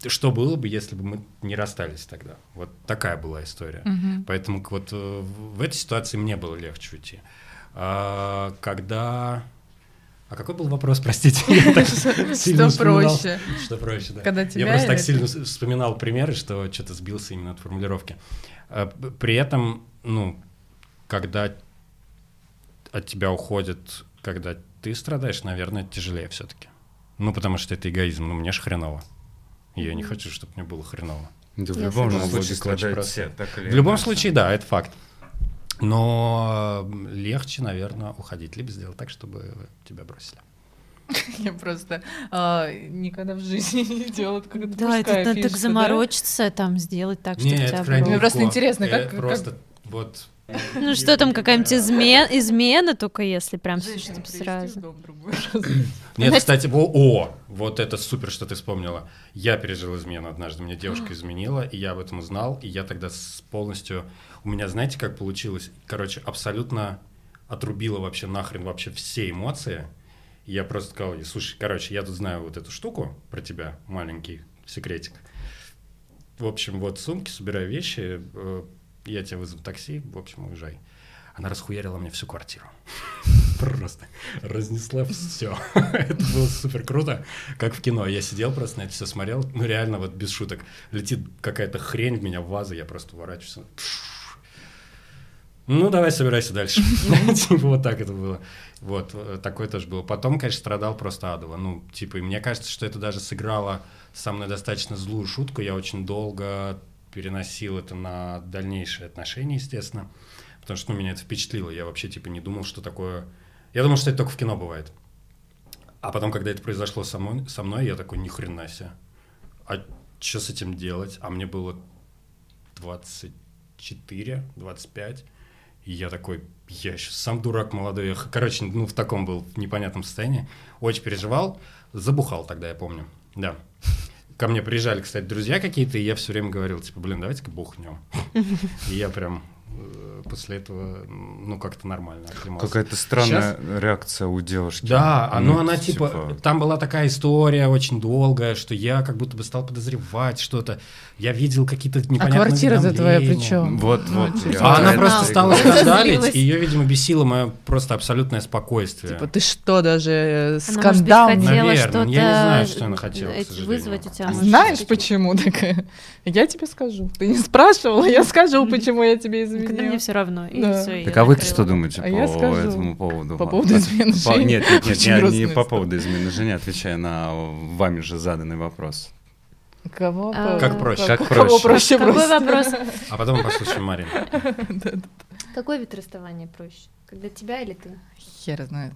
что было бы, если бы мы не расстались тогда? Вот такая была история. Угу. Поэтому в этой ситуации мне было легче уйти. А какой был вопрос, простите? Что проще. Что проще, да. Я просто так сильно вспоминал примеры, что что-то сбился именно от формулировки. При этом, когда от тебя уходит, когда ты страдаешь, наверное, тяжелее все-таки. Потому что это эгоизм. Мне ж хреново. Я не хочу, чтобы мне было хреново. Да, в любом случае страдают все. В любом случае, да, это факт. Но легче, наверное, уходить. Либо сделать так, чтобы тебя бросили. Я просто никогда в жизни не делала какого-то пускай. Да, это так заморочиться, сделать так, чтобы тебя бросили. Мне просто интересно, как... Просто вот... что там, какая-нибудь измена, только если прям сразу. Нет, кстати, вот это супер, что ты вспомнила. Я пережил измену однажды, мне девушка изменила, и я об этом узнал, и я тогда полностью... У меня, знаете, как получилось? Абсолютно отрубила вообще нахрен вообще все эмоции. Я просто сказал, слушай, я тут знаю вот эту штуку про тебя, маленький секретик. В общем, вот сумки, собираю вещи... Я тебя вызову такси, в общем, уезжай. Она расхуярила мне всю квартиру. Просто разнесла все. Это было супер круто, как в кино. Я сидел просто на это все смотрел. Реально, вот без шуток. Летит какая-то хрень в меня, ваза, я просто уворачиваюсь. Давай, собирайся дальше. Вот так это было. Вот, такое тоже было. Потом, конечно, страдал просто адово. И мне кажется, что это даже сыграло со мной достаточно злую шутку. Я очень долго... переносил это на дальнейшие отношения, естественно, потому что меня это впечатлило. Я вообще не думал, что такое... Я думал, что это только в кино бывает. А потом, когда это произошло со мной, я такой, ни хрена себе. А что с этим делать? А мне было 24, 25. И я такой, я еще сам дурак молодой. Я, в таком был непонятном состоянии. Очень переживал. Забухал тогда, я помню. Да. Ко мне приезжали, кстати, друзья какие-то, и я все время говорил, давайте-ка бухнем. И я прям после этого, как-то нормально оклемался. Какая-то странная реакция у девушки. Да, она там была такая история очень долгая, что я как будто бы стал подозревать что-то. Я видел какие-то непонятные... А квартира-то твоя при чем? Вот. А она просто стала скандалить, и ее, видимо, бесило мое просто абсолютное спокойствие. Ты что, даже скандал? Наверное, я не знаю, что она хотела, к сожалению. Знаешь, почему такая? Я тебе скажу. Ты не спрашивала, я скажу, почему я тебе изменила. Да мне все равно. Да. Все, так а вы что думаете по этому поводу? По поводу измены жены? Нет, я не по поводу измены жены, отвечая на вами же заданный вопрос. Кого? Как проще? Кого проще? Какой вопрос? А потом послушаем Марину. Какой вид расставания проще? Когда тебя или ты? Хер знает.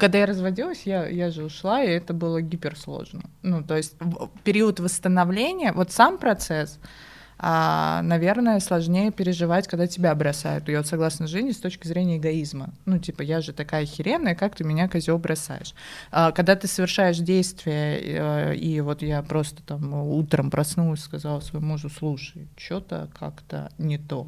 Когда я разводилась, я же ушла, и это было гиперсложно. То есть период восстановления, сам процесс... наверное, сложнее переживать, когда тебя бросают. И вот согласно жизни с точки зрения эгоизма. Ну, типа, я же такая охеренная, как ты меня, козёл, бросаешь? Когда ты совершаешь действия, и вот я просто там утром проснулась, сказала своему мужу: слушай, что-то как-то не то.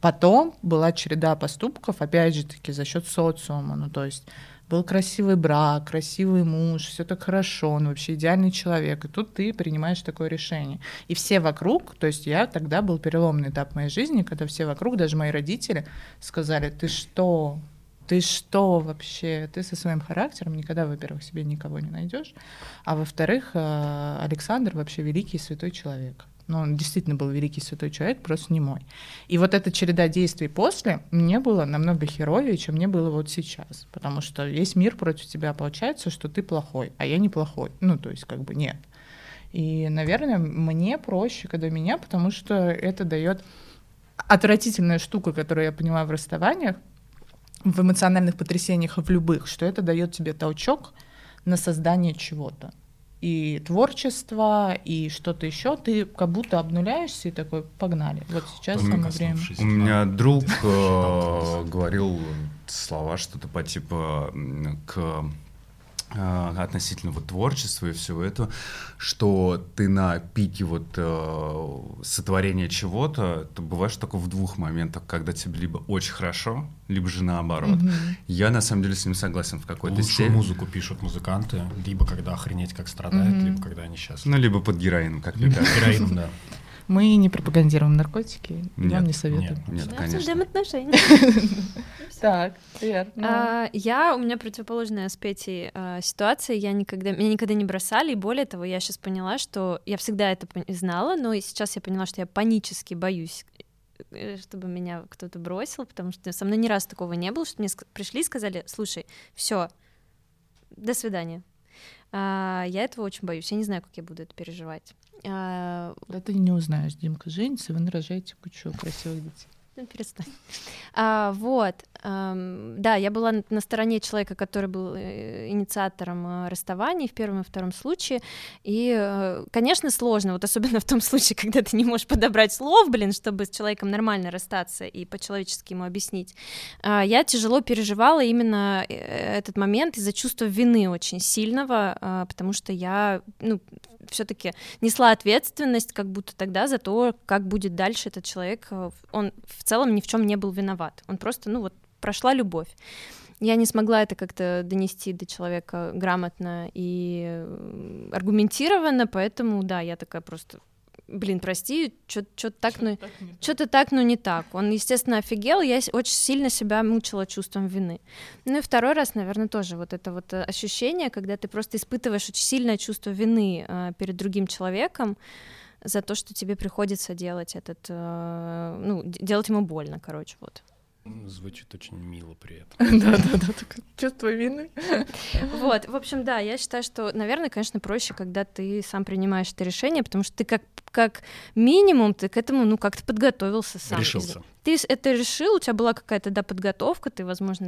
Потом была череда поступков, опять же таки, за счет социума, ну, то есть был красивый брак, красивый муж, все так хорошо, он вообще идеальный человек. И тут ты принимаешь такое решение. И все вокруг, то есть я тогда был переломный этап моей жизни, когда все вокруг, даже мои родители, сказали: ты что вообще, ты со своим характером никогда, во-первых, себе никого не найдешь, а во-вторых, Александр вообще великий и святой человек. Но он действительно был великий святой человек, просто не мой. И вот эта череда действий после мне было намного херовее, чем мне было вот сейчас. Потому что весь мир против тебя, получается, что ты плохой, а я не плохой. Ну, то есть как бы нет. И, наверное, мне проще, когда меня, потому что это дает отвратительная штука, которую я поняла в расставаниях, в эмоциональных потрясениях и в любых, что это дает тебе толчок на создание чего-то. И творчество, и что-то еще, ты как будто обнуляешься и такой: погнали. Вот сейчас самое время. У меня друг говорил слова что-то по типу относительно вот творчества и всего этого, что ты на пике вот сотворения чего-то, ты бываешь только в двух моментах, когда тебе либо очень хорошо, либо же наоборот. Mm-hmm. Я на самом деле с ним согласен в какой-то степени. Лучшую музыку пишут музыканты, либо когда охренеть как страдает, либо когда они счастливы. Ну, либо под героином, как мне кажется. Героином, да. Мы не пропагандируем наркотики, вам не советуем. Нет, да, конечно. Обсуждаем отношения. Так, верно. У меня противоположная с Петей ситуация. Меня никогда не бросали, и более того, я сейчас поняла, что я всегда это знала, но сейчас я поняла, что я панически боюсь, чтобы меня кто-то бросил, потому что со мной ни разу такого не было, что мне пришли и сказали: слушай, все, до свидания. Я этого очень боюсь, я не знаю, как я буду это переживать. Да ты не узнаешь, Димка женится, вы нарожаете кучу красивых детей. Ну, перестань. Да, я была на стороне человека, который был инициатором расставаний в первом и втором случае, и, конечно, сложно, вот особенно в том случае, когда ты не можешь подобрать слов, чтобы с человеком нормально расстаться и по-человечески ему объяснить. Я тяжело переживала именно этот момент из-за чувства вины очень сильного, потому что я, все-таки несла ответственность как будто тогда за то, как будет дальше этот человек. Он в целом ни в чем не был виноват. Он просто, прошла любовь. Я не смогла это как-то донести до человека грамотно и аргументированно, поэтому, да, я такая просто: прости, что-то так, но не так. Он, естественно, офигел, я очень сильно себя мучила чувством вины. Ну и второй раз, наверное, тоже вот это вот ощущение, когда ты просто испытываешь очень сильное чувство вины перед другим человеком за то, что тебе приходится делать делать ему больно, вот. Звучит очень мило при этом. Да, такое чувство вины. Вот, в общем, да, я считаю, что, наверное, конечно, проще, когда ты сам принимаешь это решение, потому что ты как минимум ты к этому, как-то подготовился сам. Решился. Ты это решил, у тебя была какая-то, подготовка, ты, возможно,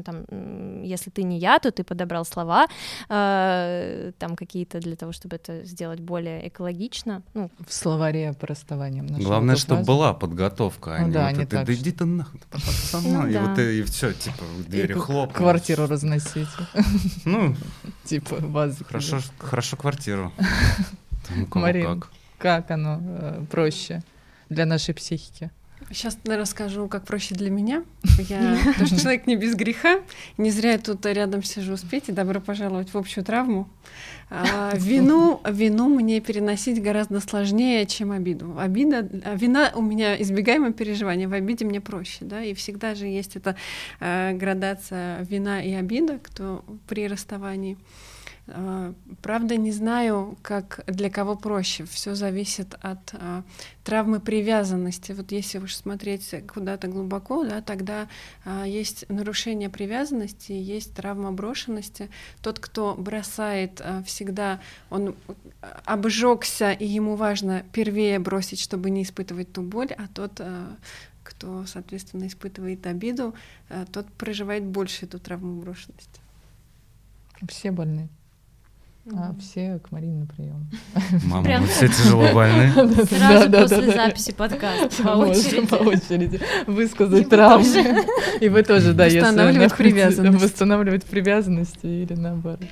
если ты не я, то ты подобрал слова какие-то для того, чтобы это сделать более экологично. В словаре по расставаниям. Главное, чтобы была подготовка, а не так. Да иди ты нахуй, со мной, и все, двери хлопнут. Квартиру разносить. Базы. Хорошо квартиру. Марин, как оно проще для нашей психики? Сейчас, наверное, расскажу, как проще для меня. Я тоже человек не без греха. Не зря я тут рядом сижу с Петей. Добро пожаловать в общую травму. Вину мне переносить гораздо сложнее, чем обиду. Вина у меня избегаемое переживание, в обиде мне проще. Да? И всегда же есть эта градация вина и обида, кто при расставании. Правда, не знаю, как для кого проще. Все зависит от травмы привязанности. Вот если уж смотреть куда-то глубоко, да, тогда есть нарушение привязанности, есть травма брошенности. Тот, кто бросает, всегда он обжегся, и ему важно первее бросить, чтобы не испытывать ту боль, а тот, кто, соответственно, испытывает обиду, тот проживает больше эту травму брошенности. Все больны. Все к Марине на прием. Мама, прям... мы все тяжело больны. Сразу после записи подкаста по очереди высказать травмы. И вы тоже, да, если восстанавливать привязанности или наоборот.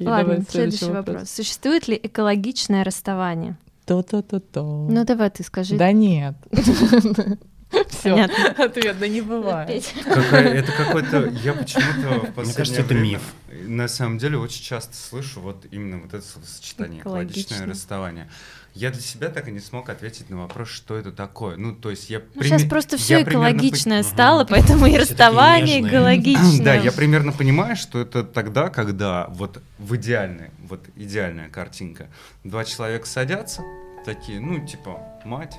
Ладно, следующий вопрос. Существует ли экологичное расставание? То-то-то-то. Ну давай ты скажи. Да нет. Все, ответ, да не бывает. Это какой-то... Я почему-то в последнее время, на самом деле, очень часто слышу вот именно вот это словосочетание «экологичное расставание». Я для себя так и не смог ответить на вопрос, что это такое. Ну, то есть я... сейчас просто все экологичное стало, поэтому и расставание экологичное. Да, я примерно понимаю, что это тогда, когда вот в идеальной, вот идеальная картинка. Два человека садятся, такие, ну, типа, мать...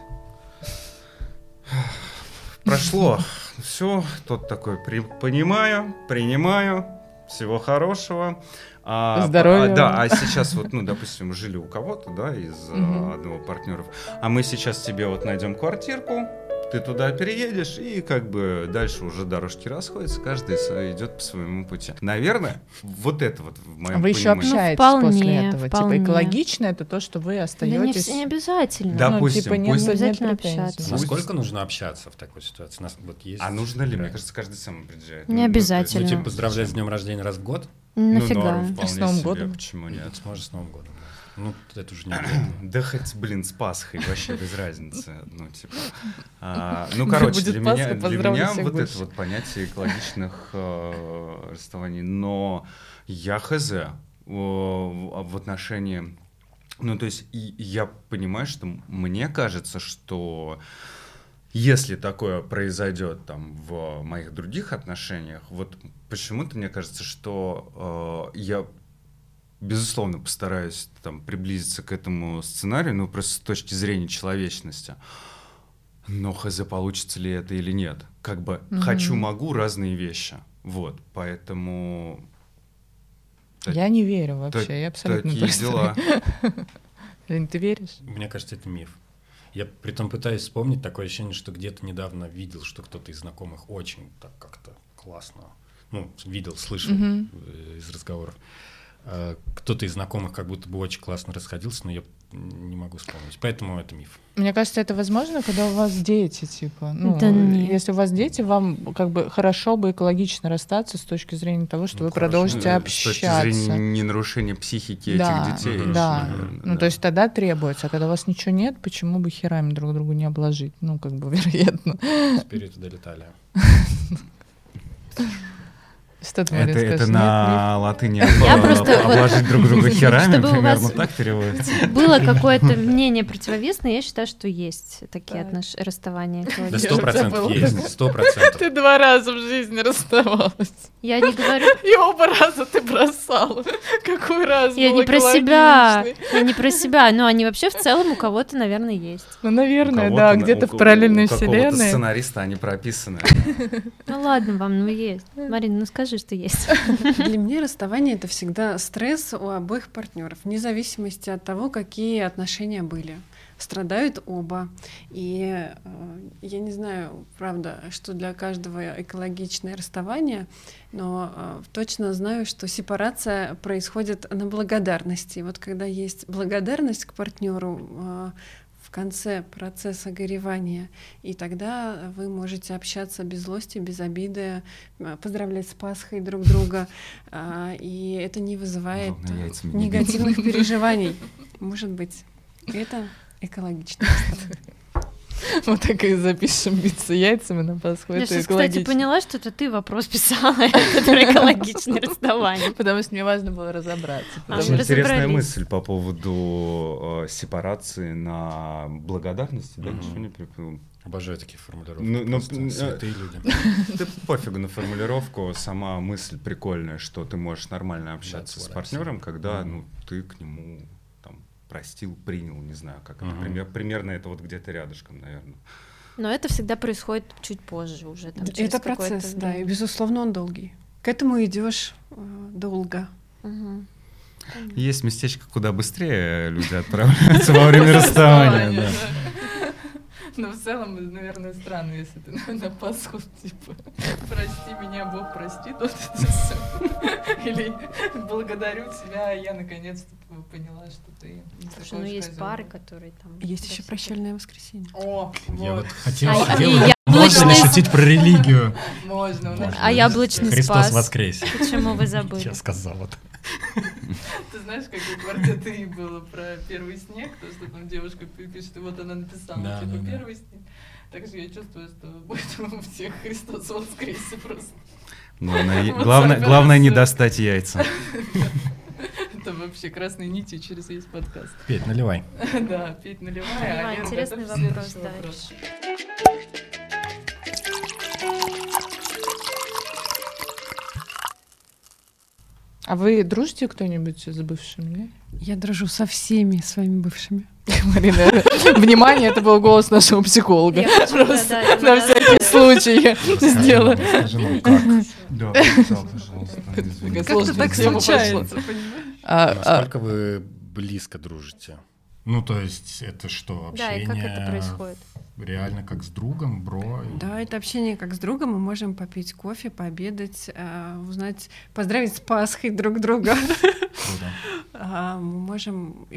прошло все, тот такой понимаю, принимаю, всего хорошего. Здоровья. А сейчас вот, ну, допустим, жили у кого-то, да, из одного партнеров. А мы сейчас тебе вот найдем квартирку, ты туда переедешь, и как бы дальше уже дорожки расходятся, каждый идет по своему пути. Наверное, вот это вот в моем понимании. Вы еще общаетесь после этого? Вполне. Типа экологично это то, что вы остаетесь... Да не обязательно. Допустим, ну, типа, не обязательно общаться. Насколько нужно общаться в такой ситуации? У нас вот есть... А нужно ли? Мне кажется, каждый сам определяет. Не обязательно. Ну, типа, поздравлять с днем рождения раз в год? Нафига? Ну, с Новым годом? Почему нет? Сможешь с Новым годом. Ну, это уже не обидно. Да хоть, блин, с Пасхой вообще без разницы. Ну, типа... ну, короче, для меня вот это вот понятие экологичных расставаний. Но я хз в отношении... Ну, то есть я понимаю, что мне кажется, что... Если такое произойдет там в моих других отношениях, вот почему-то мне кажется, что я, безусловно, постараюсь там приблизиться к этому сценарию, ну, просто с точки зрения человечности. Но хз, получится ли это или нет. Как бы хочу-могу разные вещи. Вот, поэтому... Я не верю вообще, я абсолютно такие дела. Лень, ты веришь? Мне кажется, это миф. Я при том пытаюсь вспомнить, такое ощущение, что где-то недавно видел, что кто-то из знакомых очень так как-то классно, ну, видел, слышал из разговоров. Кто-то из знакомых как будто бы очень классно расходился, но я не могу вспомнить. Поэтому это миф. Мне кажется, это возможно, когда у вас дети, типа. Ну, да если у вас дети, вам как бы хорошо бы экологично расстаться с точки зрения того, что ну, вы хорошо, продолжите общаться. С точки зрения ненарушения психики этих детей. Да. Ну, то есть тогда требуется. А когда у вас ничего нет, почему бы херами друг другу не обложить? Ну, как бы, вероятно. Спириты долетали. Это на латыни обложить друг друга херами, примерно так переводится. Было какое-то мнение противовесное, я считаю, что есть такие расставания. Да 100% есть, 100%. Ты 2 раза в жизни расставалась. Я не говорю... И оба раза ты бросала. Какой раз было экологичный? Я не про себя, но они вообще в целом у кого-то, наверное, есть. Ну, наверное, да, где-то в параллельной вселенной. У какого-то сценариста они прописаны. Ну ладно вам, ну есть. Марина, ну скажи, что есть. Для меня расставание — это всегда стресс у обоих партнеров, вне зависимости от того, какие отношения были. Страдают оба. И я не знаю, правда, что для каждого экологичное расставание, но точно знаю, что сепарация происходит на благодарности. Вот когда есть благодарность к партнеру в конце процесса горевания, и тогда вы можете общаться без злости, без обиды, поздравлять с Пасхой друг друга, и это не вызывает негативных переживаний. Может быть, это экологично. Вот так и запишем биться яйцами на Пасху. Я сейчас, кстати, поняла, что это ты вопрос писала, который экологичное расставание. Потому что мне важно было разобраться. Очень интересная мысль по поводу сепарации на благодарности. Да, ничего не припомню. Обожаю такие формулировки. Святые люди. Да пофигу на формулировку. Сама мысль прикольная, что ты можешь нормально общаться с партнером, когда ты к нему... простил, принял, не знаю, как это. Примерно это вот где-то рядышком, наверное. Но это всегда происходит чуть позже уже. Там, это процесс, да, и, безусловно, он долгий. К этому идешь долго. Есть местечко, куда быстрее люди отправляются во время расставания. Но в целом, наверное, странно, если ты на Пасху, типа, прости меня, Бог, прости, то это все. Или благодарю тебя, я наконец-то поняла, что ты... Слушай, ну есть пары, которые там... Есть еще прощальное воскресенье. О, я вот хотела... Можно ли шутить про религию? Можно. А яблочный спас. Христос воскресе. Почему вы забыли? Я сказала это. Ты знаешь, как в «Квартете» было про первый снег, то, что там девушка пишет, и вот она написала, типа, первый снег. Так что я чувствую, что будет у всех «Христос воскресе» просто. Главное не достать яйца. Это вообще красной нитью через весь подкаст. Петь, наливай. Да, Петь, наливай. Интересный вопрос дальше. А вы дружите кто-нибудь с бывшими? Я дружу со всеми своими бывшими. Марина, внимание, это был голос нашего психолога. На всякий случай сделала. Как-то так случается. Насколько вы близко дружите? Ну, то есть, это что, общение? Да, и как это происходит? Реально как с другом, бро? Да, это общение как с другом. Мы можем попить кофе, пообедать, узнать, поздравить с Пасхой друг друга. Мы можем...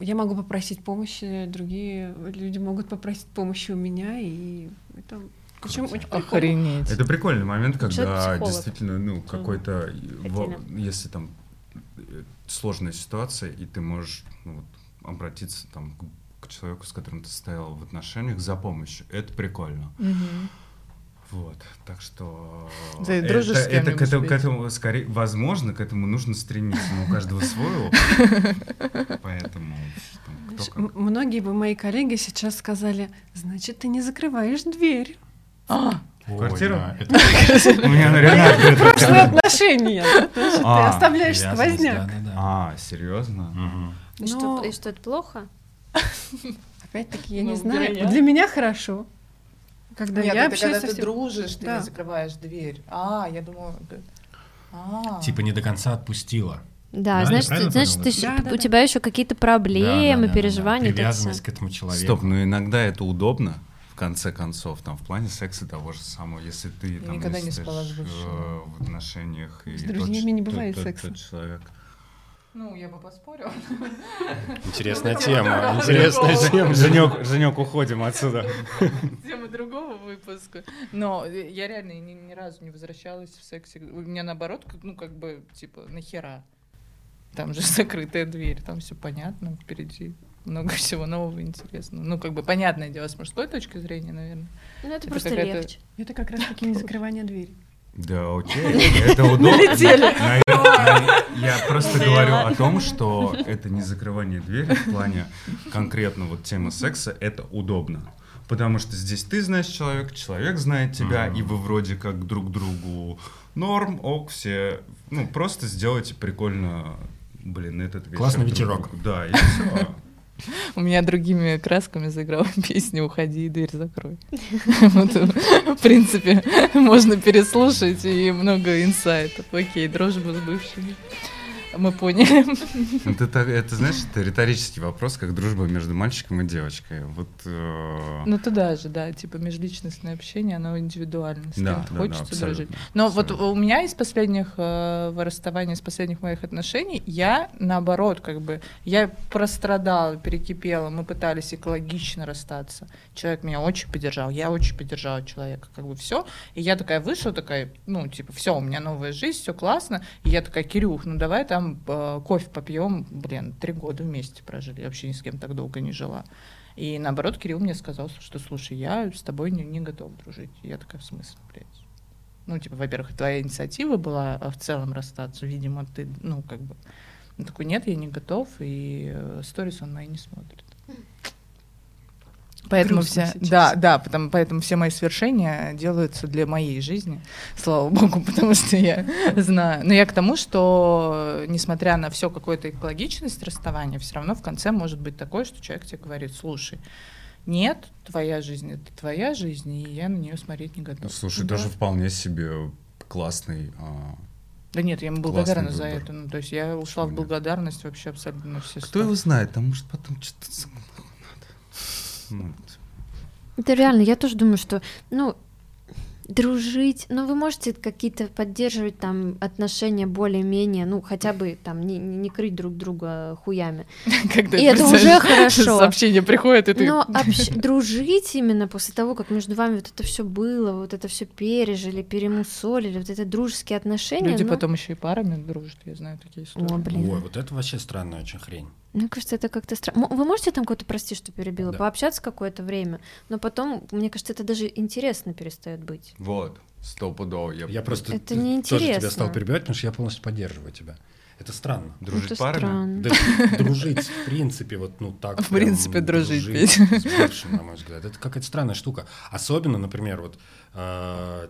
Я могу попросить помощи, другие люди могут попросить помощи у меня, и это... Охренеть. Это прикольный момент, когда действительно, ну, какой-то... Если там сложная ситуация, и ты можешь обратиться там к человеку, с которым ты стоял в отношениях, за помощью. Это прикольно. Mm-hmm. Вот, так что... Ты дружишь с кем-нибудь? К этому, скорее, возможно, к этому нужно стремиться. Но у каждого свой опыт. Поэтому... Многие бы мои коллеги сейчас сказали, значит, ты не закрываешь дверь. Квартиру? У меня, наверное, открыто. Прошлые отношения. Ты оставляешь сквозняк. А, серьезно? И что, это плохо? Опять-таки, я не знаю. Для меня хорошо. Когда я общаюсь, когда ты дружишь, ты не закрываешь дверь. Я думала... Типа не до конца отпустила. Да, значит, у тебя еще какие-то проблемы, переживания. Привязанность к этому человеку. Стоп, но иногда это удобно. В конце концов, там, в плане секса того же самого, если ты там, никогда не спала в отношениях... С друзьями не бывает секса. Ну, я бы поспорила. Интересная тема, интересная тема. Женёк, уходим отсюда. Тема другого выпуска. Но я реально ни разу не возвращалась в сексе. У меня наоборот, нахера? Там же закрытая дверь, там все понятно, впереди... Много всего нового интересного. Понятное дело, с мужской точки зрения, наверное. Ну, это просто легче. Это как раз-таки не закрывание двери. Да, окей, это удобно. Я просто говорю о том, что это не закрывание двери в плане конкретно темы секса, это удобно. Потому что здесь ты знаешь человека, человек знает тебя, и вы вроде как друг другу норм, все. Ну, просто сделайте прикольно, этот вечер. Классный вечерок. Да, и все. У меня другими красками заиграла песня «Уходи и дверь закрой». В принципе, можно переслушать и много инсайтов. Окей, дружба с бывшими. Мы поняли. Это, знаешь, это риторический вопрос, как дружба между мальчиком и девочкой. Ну, туда же, да, межличностное общение, оно индивидуально, с кем ты хочешь дружить. Но у меня из последних расставаний, из последних моих отношений, я, наоборот, я прострадала, перекипела, мы пытались экологично расстаться. Человек меня очень поддержал, я очень поддержала человека, все. И я такая вышла, все, у меня новая жизнь, все классно. И я такая, Кирюх, ну давай там кофе попьем, 3 года вместе прожили, я вообще ни с кем так долго не жила. И наоборот, Кирилл мне сказал, что, слушай, я с тобой не готов дружить. И я такая, в смысле, блядь? Во-первых, твоя инициатива была в целом расстаться, видимо, ты, Он такой, нет, я не готов, и сторис он мои не смотрит. Поэтому поэтому все мои свершения делаются для моей жизни, слава богу, потому что я знаю. Но я к тому, что, несмотря на всю какую-то экологичность расставания, все равно в конце может быть такое, что человек тебе говорит, слушай, нет, твоя жизнь — это твоя жизнь, и я на нее смотреть не готова. Слушай, даже вполне себе классный... Да нет, я ему благодарна за это. Ну, то есть я ушла в благодарность вообще абсолютно все. Кто его знает, там может потом что-то... Это реально, я тоже думаю, что, ну, дружить, ну, вы можете какие-то поддерживать там отношения более-менее, ну, хотя бы там не крыть друг друга хуями. Когда и это уже хорошо. Сообщение приходит, и ты... Но дружить именно после того, как между вами вот это все было, вот это все пережили, перемусолили, вот это дружеские отношения. Люди потом еще и парами дружат, я знаю такие истории. О, блин. Ой, вот это вообще странная очень хрень. Мне кажется, это как-то странно. Вы можете там кого-то, прости, что перебила, да, пообщаться какое-то время, но потом, мне кажется, это даже интересно перестает быть. Вот, стопудово. Я просто это тоже тебя стал перебивать, потому что я полностью поддерживаю тебя. Это странно. Дружить это парами? Странно. Да, дружить, в принципе, вот ну так. В принципе, дружить с бывшим, на мой взгляд. Это какая-то странная штука. Особенно, например, вот,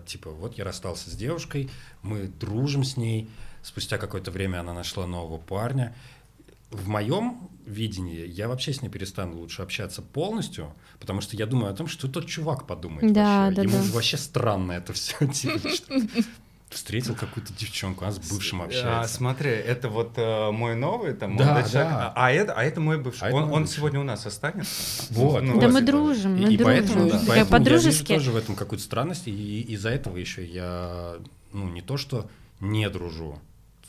типа, вот я расстался с девушкой, мы дружим с ней, спустя какое-то время она нашла нового парня. В моем видении я вообще с ней перестану лучше общаться полностью, потому что я думаю о том, что тот чувак подумает, да, вообще. Да, ему вообще странно это все. Встретил какую-то девчонку, а с бывшим общается. Смотри, это вот мой новый, там, да, молодой человек, да. а это мой бывший. Он сегодня у нас останется. Вот, ну, да, мы дружим, мы дружим. Поэтому по-дружески. Я вижу тоже в этом какую-то странность, и из-за этого еще я, ну, не то что не дружу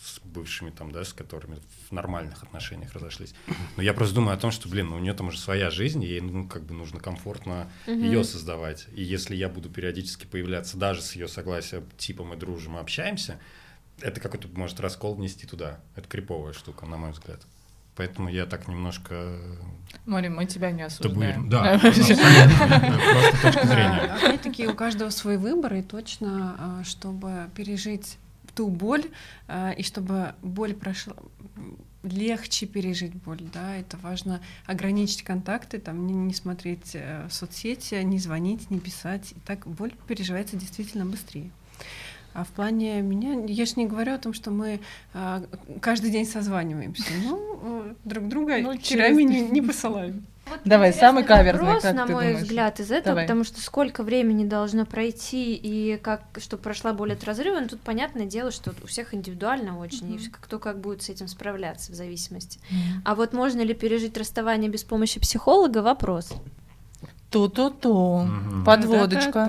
с бывшими, там, да, с которыми в нормальных отношениях разошлись. Но я просто думаю о том, что, блин, ну, у нее там уже своя жизнь, ей, ну, как бы нужно комфортно ее создавать. И если я буду периодически появляться даже с ее согласия, типа мы дружим и общаемся, это какой-то, может, раскол внести туда. Это криповая штука, на мой взгляд. Поэтому я так немножко... Марин, мы тебя не осуждаем. Да, просто точка зрения. Опять-таки, у каждого свой выбор, и точно, чтобы пережить ту боль, и чтобы боль прошла, легче пережить боль, да, это важно ограничить контакты, там, не смотреть соцсети, не звонить, не писать, и так боль переживается действительно быстрее. А в плане меня, я же не говорю о том, что мы каждый день созваниваемся, ну, друг друга вчерами не посылаем. Вот давай, самый каверзный вопрос, как на мой взгляд, из этого, давай. Потому что сколько времени должно пройти, и как, чтобы прошла боль от разрыва, но тут понятное дело, что у всех индивидуально очень, и кто как будет с этим справляться в зависимости. А вот можно ли пережить расставание без помощи психолога, вопрос. Подводочка.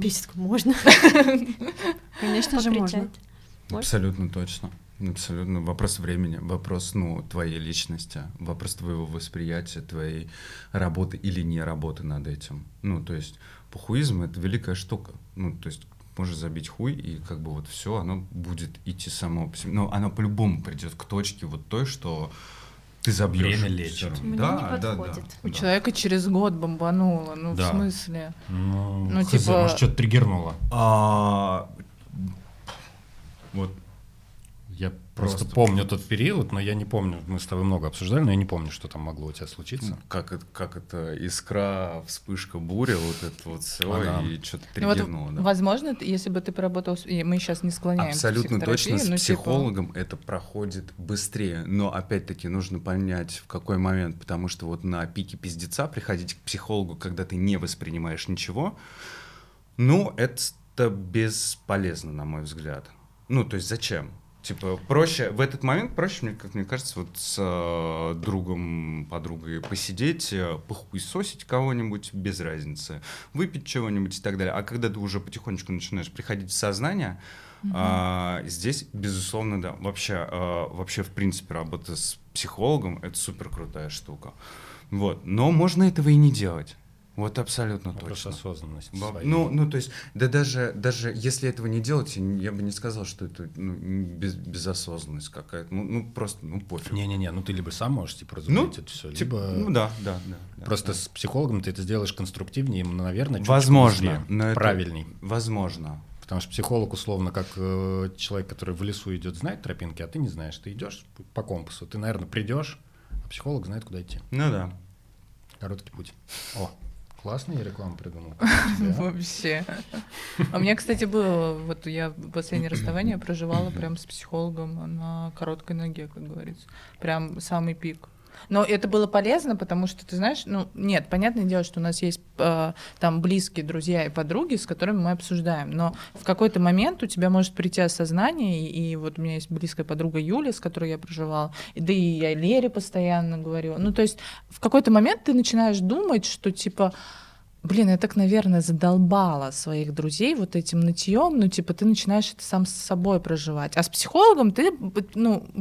Письмо можно? Конечно же можно. Абсолютно точно. Абсолютно. Вопрос времени, вопрос, ну, твоей личности, вопрос твоего восприятия, твоей работы или не работы над этим. Ну, то есть, похуизм — это великая штука. Ну, то есть, можешь забить хуй, и как бы вот все, оно будет идти само по себе. Но оно по-любому придет к точке вот той, что ты забьешь. Время лечит. Мне не подходит. У человека через год бомбануло, ну, в смысле? Ну, хз, типа... может, что-то триггернуло. Вот. Я просто помню тот период, но я не помню, мы с тобой много обсуждали, но я не помню, что там могло у тебя случиться. Как это искра, вспышка, буря, вот это вот все, и что-то триггернуло. Вот, да? Возможно, если бы ты поработал, и мы сейчас не склоняемся абсолютно к психотерапии, точно, с психологом это проходит быстрее, но опять-таки нужно понять, в какой момент, потому что вот на пике пиздеца приходить к психологу, когда ты не воспринимаешь ничего, ну, это бесполезно, на мой взгляд. Ну, то есть зачем? Типа, проще, в этот момент проще, мне кажется, вот с другом, подругой посидеть, похуесосить кого-нибудь, без разницы, выпить чего-нибудь и так далее. А когда ты уже потихонечку начинаешь приходить в сознание, здесь, безусловно, да. Вообще, в принципе, работа с психологом — это суперкрутая штука. Вот. Но можно этого и не делать. Вот абсолютно точно. Осознанность. Ну, то есть, да даже если этого не делать, я бы не сказал, что это безосознанность какая-то. Ну, просто, пофиг. Не-не-не, ну ты либо сам можешь, типа, разуметь это все, либо... Ну, да. Просто с психологом ты это сделаешь конструктивнее, наверное, чуть-чуть быстрее, правильней. Возможно. Потому что психолог, условно, как человек, который в лесу идет, знает тропинки, а ты не знаешь. Ты идешь по компасу, ты, наверное, придешь, а психолог знает, куда идти. Ну да. Короткий путь. О. Классно, я рекламу придумал. Вообще. У меня, кстати, было, вот я последнее расставание проживала прям с психологом на короткой ноге, как говорится. Прям самый пик. Но это было полезно, потому что, ты знаешь, ну, нет, понятное дело, что у нас есть там близкие друзья и подруги, с которыми мы обсуждаем, но в какой-то момент у тебя может прийти осознание, и вот у меня есть близкая подруга Юля, с которой я проживала, да и я Лере постоянно говорю, ну, то есть в какой-то момент ты начинаешь думать, что, типа, Блин, я так, наверное, задолбала своих друзей вот этим нытьём, ты начинаешь это сам с собой проживать. А с психологом ты,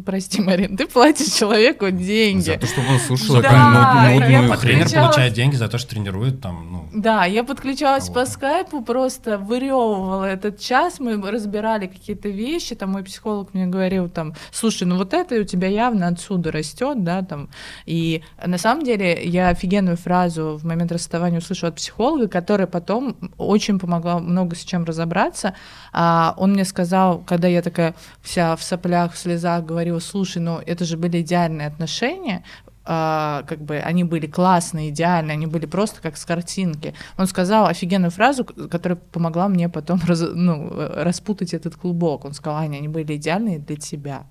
прости, Марин, ты платишь человеку деньги. За то, чтобы он слушал нудную хрень. Тренер получает деньги за то, что тренирует там. Да, я подключалась по скайпу, просто вырёвывала этот час, мы разбирали какие-то вещи, там мой психолог мне говорил, слушай, вот это у тебя явно отсюда растет, да, там. И на самом деле я офигенную фразу в момент расставания услышала от психолога, которая потом очень помогла много с чем разобраться. Он мне сказал, когда я такая вся в соплях, в слезах говорила, слушай, это же были идеальные отношения, они были классные, идеальные, они были просто как с картинки. Он сказал офигенную фразу, которая помогла мне потом распутать этот клубок. Он сказал, Аня, они были идеальные для тебя.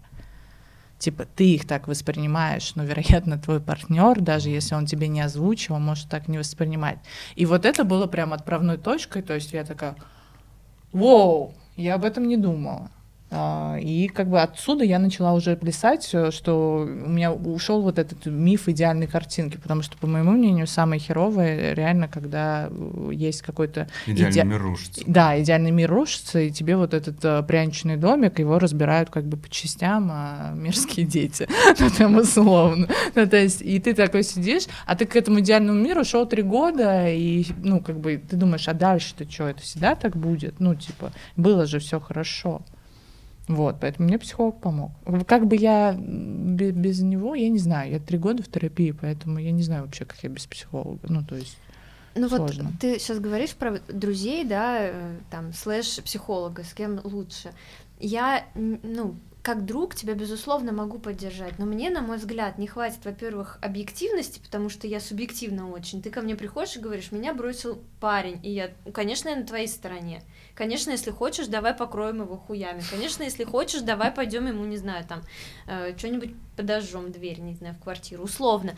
Ты их так воспринимаешь, но, вероятно, твой партнер, даже если он тебе не озвучил, он может так не воспринимать. И вот это было прям отправной точкой, то есть я такая, вау, я об этом не думала. И отсюда я начала уже плясать, что у меня ушел вот этот миф идеальной картинки, потому что, по моему мнению, самое херовое реально, когда есть какой-то... Идеальный мир рушится. Да, идеальный мир рушится, и тебе вот этот пряничный домик, его разбирают по частям, а мерзкие дети, там условно. То есть, и ты такой сидишь, а ты к этому идеальному миру шел 3 года, и, ты думаешь, а дальше-то что, это всегда так будет? Было же все хорошо. Вот, поэтому мне психолог помог. Как бы я без него, я не знаю, я 3 года в терапии, поэтому я не знаю вообще, как я без психолога, сложно. Вот ты сейчас говоришь про друзей, да, /психолога, с кем лучше. Я, как друг тебя, безусловно, могу поддержать, но мне, на мой взгляд, не хватит, во-первых, объективности, потому что я субъективна очень. Ты ко мне приходишь и говоришь, меня бросил парень, и я, конечно, я на твоей стороне. Конечно, если хочешь, давай покроем его хуями. Конечно, если хочешь, давай пойдем ему, не знаю, что-нибудь подожжем дверь, не знаю, в квартиру, условно.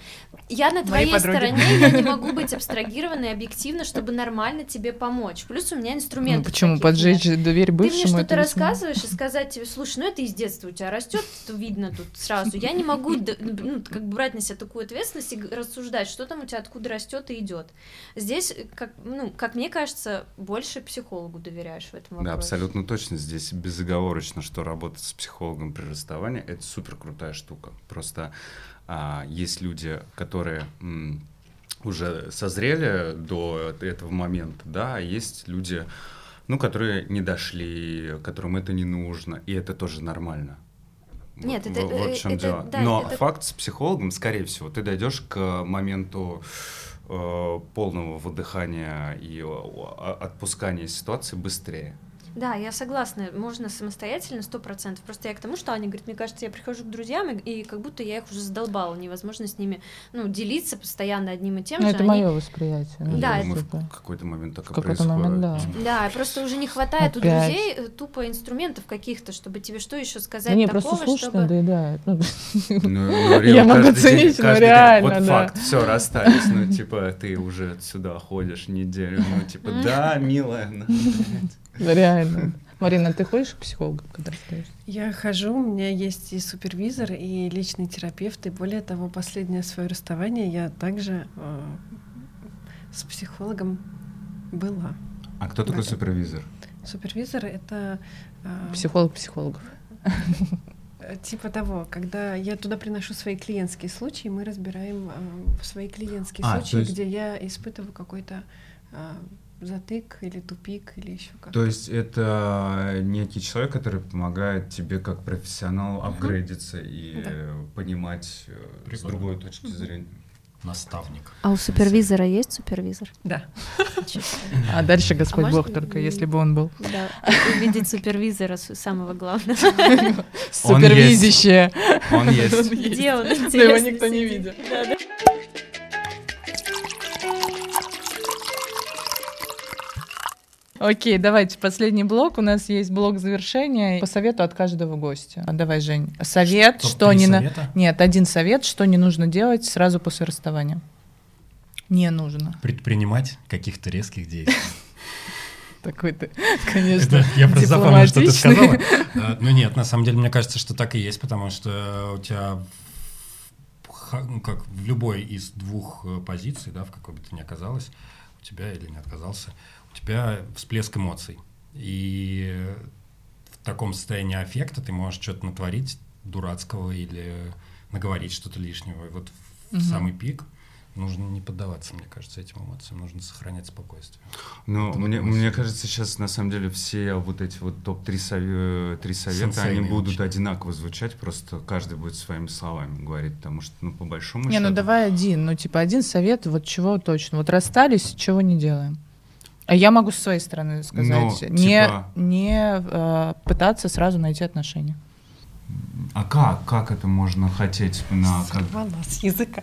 Я на твоей стороне, я не могу быть абстрагирована и объективна, чтобы нормально тебе помочь. Плюс у меня инструменты. Почему поджечь дверь бывшему? Ты мне что-то рассказываешь и сказать тебе, слушай, это из детства у тебя растет, видно тут сразу. Я не могу брать на себя такую ответственность и рассуждать, что там у тебя откуда растет и идет. Здесь, как мне кажется, больше психологу доверять. В этом вопросе. Да, абсолютно точно. Здесь безоговорочно, что работать с психологом при расставании — это супер крутая штука. Просто есть люди, которые уже созрели до этого момента, да, а есть люди, которые не дошли, которым это не нужно, и это тоже нормально. Нет, вот, вот в чем дело. Да, факт с психологом, скорее всего, ты дойдешь к моменту полного выдыхания и отпускания ситуации быстрее. Да, я согласна, можно самостоятельно, 100%. Просто я к тому, что Аня говорит, мне кажется, я прихожу к друзьям, и как будто я их уже задолбала, невозможно с ними делиться постоянно одним и тем же. Это мое восприятие. Да, это в какой-то момент так и происходит. Да, просто уже не хватает у друзей тупо инструментов каких-то, чтобы тебе что еще сказать такого, чтобы... Мне просто слушать надоедает. Я могу ценить, но реально, да. Вот факт, все расстались, ты уже отсюда ходишь неделю, да, милая, реально. Марина, ты ходишь к психологу, когда остаешься? Я хожу, у меня есть и супервизор, и личный терапевт, и более того, последнее свое расставание я также с психологом была. А кто такой супервизор? Супервизор — это... Психолог психологов. Типа того, когда я туда приношу свои клиентские случаи, мы разбираем свои клиентские случаи, где я испытываю какой-то... затык или тупик, или еще как-то. То есть это некий человек, который помогает тебе как профессионалу апгрейдиться и понимать с другой точки зрения. Наставник. А у супервизора есть супервизор? Да. А дальше Господь Бог, только если бы он был. Да, увидеть супервизора самого главного. Супервизище. Он есть. Где он? Но его никто не видит. Окей, давайте последний блок. У нас есть блок завершения по совету от каждого гостя. Давай, Жень. Совет, что не совета? Нет, один совет, что не нужно делать сразу после расставания. Не нужно. Предпринимать каких-то резких действий. Такой ты, конечно, дипломатичный. Я просто запомнил, что ты сказала. Ну нет, на самом деле, мне кажется, что так и есть, потому что у тебя в любой из двух позиций, в какой бы ты ни оказалась, у тебя или не отказался, у тебя всплеск эмоций. И в таком состоянии аффекта ты можешь что-то натворить дурацкого или наговорить что-то лишнего. И вот в самый пик нужно не поддаваться, мне кажется, этим эмоциям. Нужно сохранять спокойствие. Ну, мне кажется, сейчас, на самом деле, все вот эти вот топ-3 совета, они будут одинаково звучать, просто каждый будет своими словами говорить, потому что, ну, по большому счету... Не, ну, давай один совет, вот чего точно. Вот расстались, чего не делаем. А я могу со своей стороны сказать. Ну, не пытаться сразу найти отношения. А как это можно хотеть? Сорвала с языка.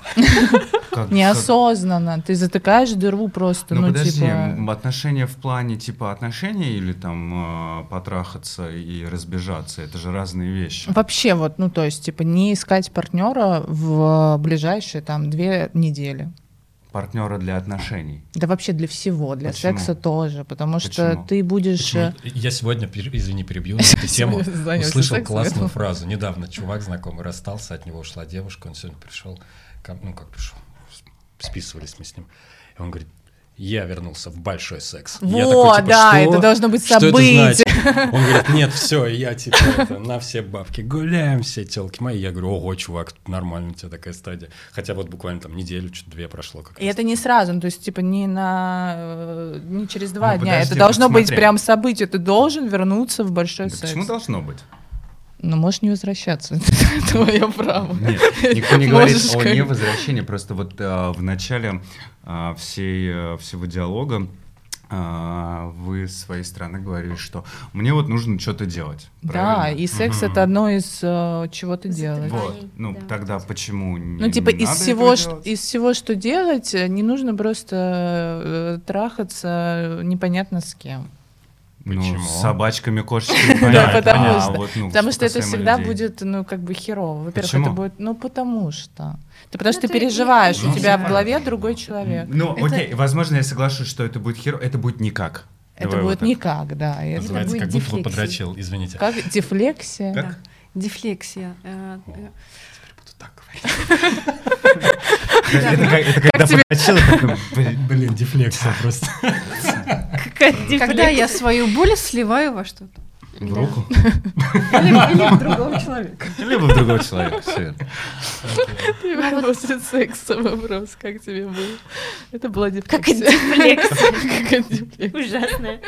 Неосознанно. Ты затыкаешь дыру просто. Ну, подожди, отношения в плане типа отношений или там потрахаться и разбежаться, это же разные вещи. Вообще вот, ну то есть типа не искать партнера в ближайшие там 2 недели. Партнера для отношений. Да вообще для всего, для секса тоже, потому что ты будешь... Я сегодня, извини, перебью эту тему, услышал классную фразу. Недавно чувак знакомый расстался, от него ушла девушка, он сегодня пришел, ну как пришел, списывались мы с ним, и он говорит: я вернулся в большой секс. Вот, типа, да, это должно быть событие. Что это значит? Он говорит: нет, все, я типа на все бабки гуляем, все телки мои. Я говорю: ого, чувак, нормально у тебя такая стадия. Хотя вот буквально там неделю, что-то 2 прошло. Как и раз. Это не сразу, ну, то есть типа не через 2 дня. Подожди, это должно быть прям событие. Ты должен вернуться в большой секс. Почему должно быть? Ну, можешь не возвращаться, это твое право. Нет, никто не говорит о невозвращении, просто вот в начале всего диалога вы с своей стороны говорили, что мне вот нужно что-то делать. Правильно? Да, и секс — это одно из чего ты делаешь. Вот. Ну, да. Тогда почему не надо? Ну, типа из всего, что делать, не нужно просто трахаться непонятно с кем. Почему? Ну, с собачками, кошечками, понятно. Потому что это всегда будет, ну, как бы херово. Во-первых, это будет, ну, потому что. Потому что ты переживаешь, у тебя в голове другой человек. Ну, окей, возможно, я соглашусь, что это будет херово, это будет никак. Это будет никак, да. Называется, как будто бы подрочил, извините. Как дефлексия. Как? Дефлексия. Так это когда подрочила, блин, дефлексия просто. Когда я свою боль сливаю во что-то. В руку? Или в другого человека. Либо в другого человека, все. Ты вернулся секса, вопрос, как тебе было? Это была дефлексия. Как дефлексия. Ужасное.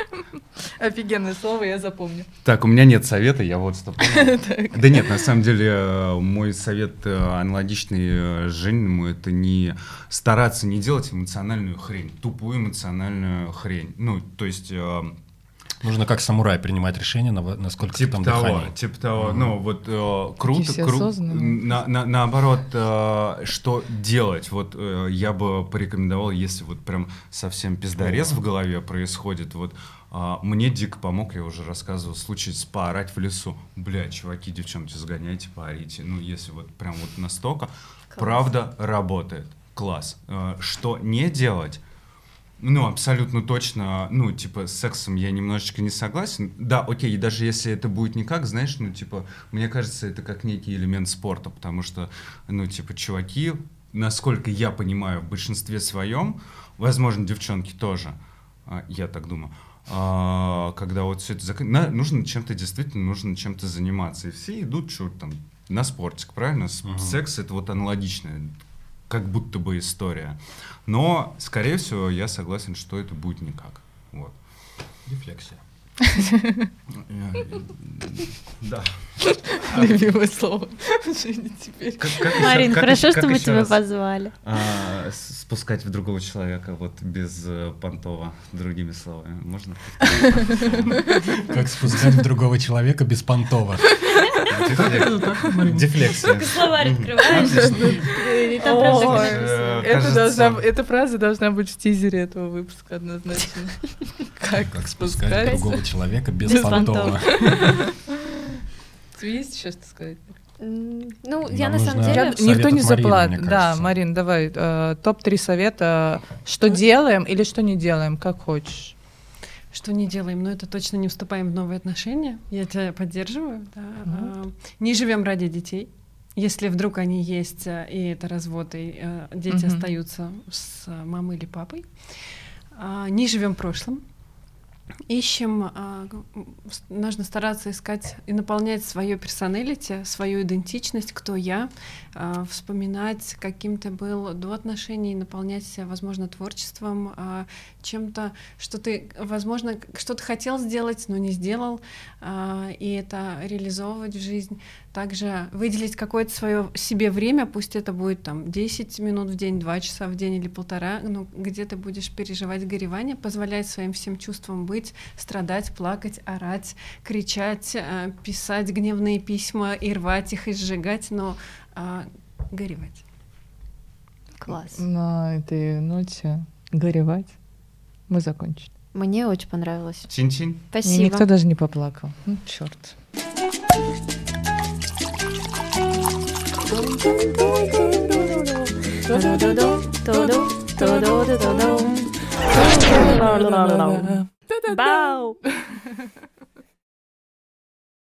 Офигенное слово, я запомню. Так, у меня нет совета, я вот что понял. Да нет, на самом деле мой совет аналогичный Жениному — это не стараться не делать эмоциональную хрень, тупую эмоциональную хрень. Ну, то есть... Нужно как самурай принимать решение, насколько типа там того, дыхание. Типа того, ну вот круто, наоборот, что делать? Вот я бы порекомендовал, если вот прям совсем пиздарез в голове происходит, вот мне дико помог, я уже рассказывал, случай поорать в лесу. Бля, чуваки, девчонки, сгоняйте, поорите. Ну если вот прям вот настолько, правда работает, класс. Что не делать? Ну, абсолютно точно, ну, типа, с сексом я немножечко не согласен. Да, окей, и даже если это будет никак, знаешь, ну, типа, мне кажется, это как некий элемент спорта, потому что, ну, типа, чуваки, насколько я понимаю, в большинстве своем, возможно, девчонки тоже, я так думаю, когда вот все это нужно чем-то заниматься, и все идут, что там, на спортик, правильно? Секс — это вот аналогичное. Как будто бы история. Но, скорее всего, я согласен, что это будет никак. Вот. Дефлексия. Да. Любимое слово. Марин, хорошо, что мы тебя позвали. Спускать в другого человека, вот без понтова, другими словами. Можно? Как спускать в другого человека без понтова? Дефлексия. Только словарь открываешь. Эта фраза должна быть в тизере этого выпуска однозначно. Как спускать другого человека без понтова. Тебе есть еще что сказать? Ну, я на самом деле... Никто не заплатит. Да, Марин, давай. Топ-3 совета. Что делаем или что не делаем, как хочешь. Что не делаем, но это точно не вступаем в новые отношения. Я тебя поддерживаю. Да. Не живем ради детей. Если вдруг они есть, и это развод, и дети остаются с мамой или папой. не живем прошлым, ищем, нужно стараться искать и наполнять свое персоналити, свою идентичность, кто я, вспоминать, каким ты был до отношений, наполнять себя, возможно, творчеством, чем-то, что ты, возможно, что-то хотел сделать, но не сделал, и это реализовывать в жизнь. Также выделить какое-то свое себе время, пусть это будет там 10 минут в день, 2 часа в день или полтора, но где ты будешь переживать горевание, позволять своим всем чувствам быть, страдать, плакать, орать, кричать, писать гневные письма и рвать их, и сжигать, но горевать. Класс. На этой ноте горевать мы закончили. Мне очень понравилось. Чин-чин. Спасибо. Никто даже не поплакал. Ну, чёрт. Бау!